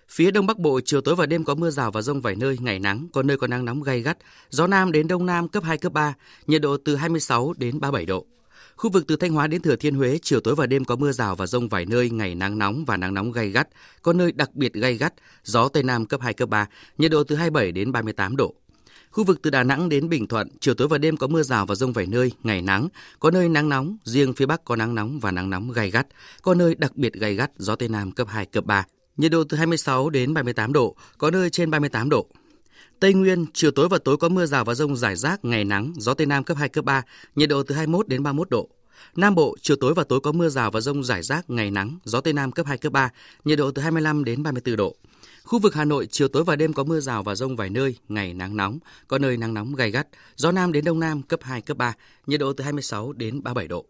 Phía Đông Bắc Bộ, chiều tối và đêm có mưa rào và dông vài nơi, ngày nắng, có nơi có nắng nóng gay gắt, gió Nam đến Đông Nam cấp 2, cấp 3, nhiệt độ từ 26 đến 37 độ. Khu vực từ Thanh Hóa đến Thừa Thiên Huế, chiều tối và đêm có mưa rào và dông vài nơi, ngày nắng nóng và nắng nóng gay gắt, có nơi đặc biệt gay gắt, gió Tây Nam cấp 2, cấp 3, nhiệt độ từ 27 đến 38 độ. Khu vực từ Đà Nẵng đến Bình Thuận, chiều tối và đêm có mưa rào và dông vài nơi, ngày nắng, có nơi nắng nóng, riêng phía Bắc có nắng nóng và nắng nóng gay gắt, có nơi đặc biệt gay gắt, gió Tây Nam cấp 2, cấp 3, nhiệt độ từ 26 đến 38 độ, có nơi trên 38 độ. Tây Nguyên, chiều tối và tối có mưa rào và dông rải rác, ngày nắng, gió Tây Nam cấp 2, cấp 3, nhiệt độ từ 21 đến 31 độ. Nam Bộ, chiều tối và tối có mưa rào và dông rải rác, ngày nắng, gió Tây Nam cấp 2, cấp 3, nhiệt độ từ 25 đến 34 độ. Khu vực Hà Nội, chiều tối và đêm có mưa rào và dông vài nơi, ngày nắng nóng, có nơi nắng nóng gay gắt, gió Nam đến Đông Nam cấp 2, cấp 3, nhiệt độ từ 26 đến 37 độ.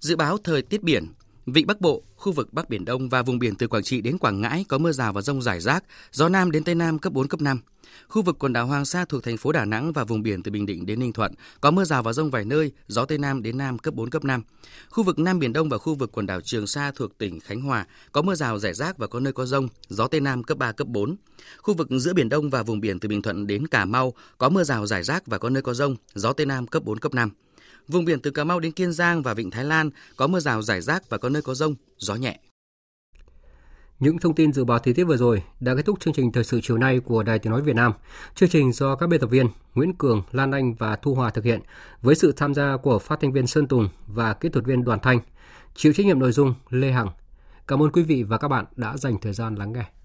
Dự báo thời tiết biển, vịnh Bắc Bộ, khu vực Bắc Biển Đông và vùng biển từ Quảng Trị đến Quảng Ngãi có mưa rào và dông rải rác, gió Nam đến Tây Nam cấp 4, cấp 5. Khu vực quần đảo Hoàng Sa thuộc thành phố Đà Nẵng và vùng biển từ Bình Định đến Ninh Thuận có mưa rào và dông vài nơi, gió Tây Nam đến Nam cấp 4, cấp 5. Khu vực Nam Biển Đông và khu vực quần đảo Trường Sa thuộc tỉnh Khánh Hòa có mưa rào rải rác và có nơi có dông, gió Tây Nam cấp 3, cấp 4. Khu vực giữa Biển Đông và vùng biển từ Bình Thuận đến Cà Mau có mưa rào rải rác và có nơi có dông, gió Tây Nam cấp 4, cấp 5. Vùng biển từ Cà Mau đến Kiên Giang và Vịnh Thái Lan có mưa rào rải rác và có nơi có dông, gió nhẹ. Những thông tin dự báo thời tiết vừa rồi đã kết thúc chương trình Thời sự chiều nay của Đài Tiếng Nói Việt Nam. Chương trình do các biên tập viên Nguyễn Cường, Lan Anh và Thu Hòa thực hiện với sự tham gia của phát thanh viên Sơn Tùng và kỹ thuật viên Đoàn Thanh. Chịu trách nhiệm nội dung Lê Hằng. Cảm ơn quý vị và các bạn đã dành thời gian lắng nghe.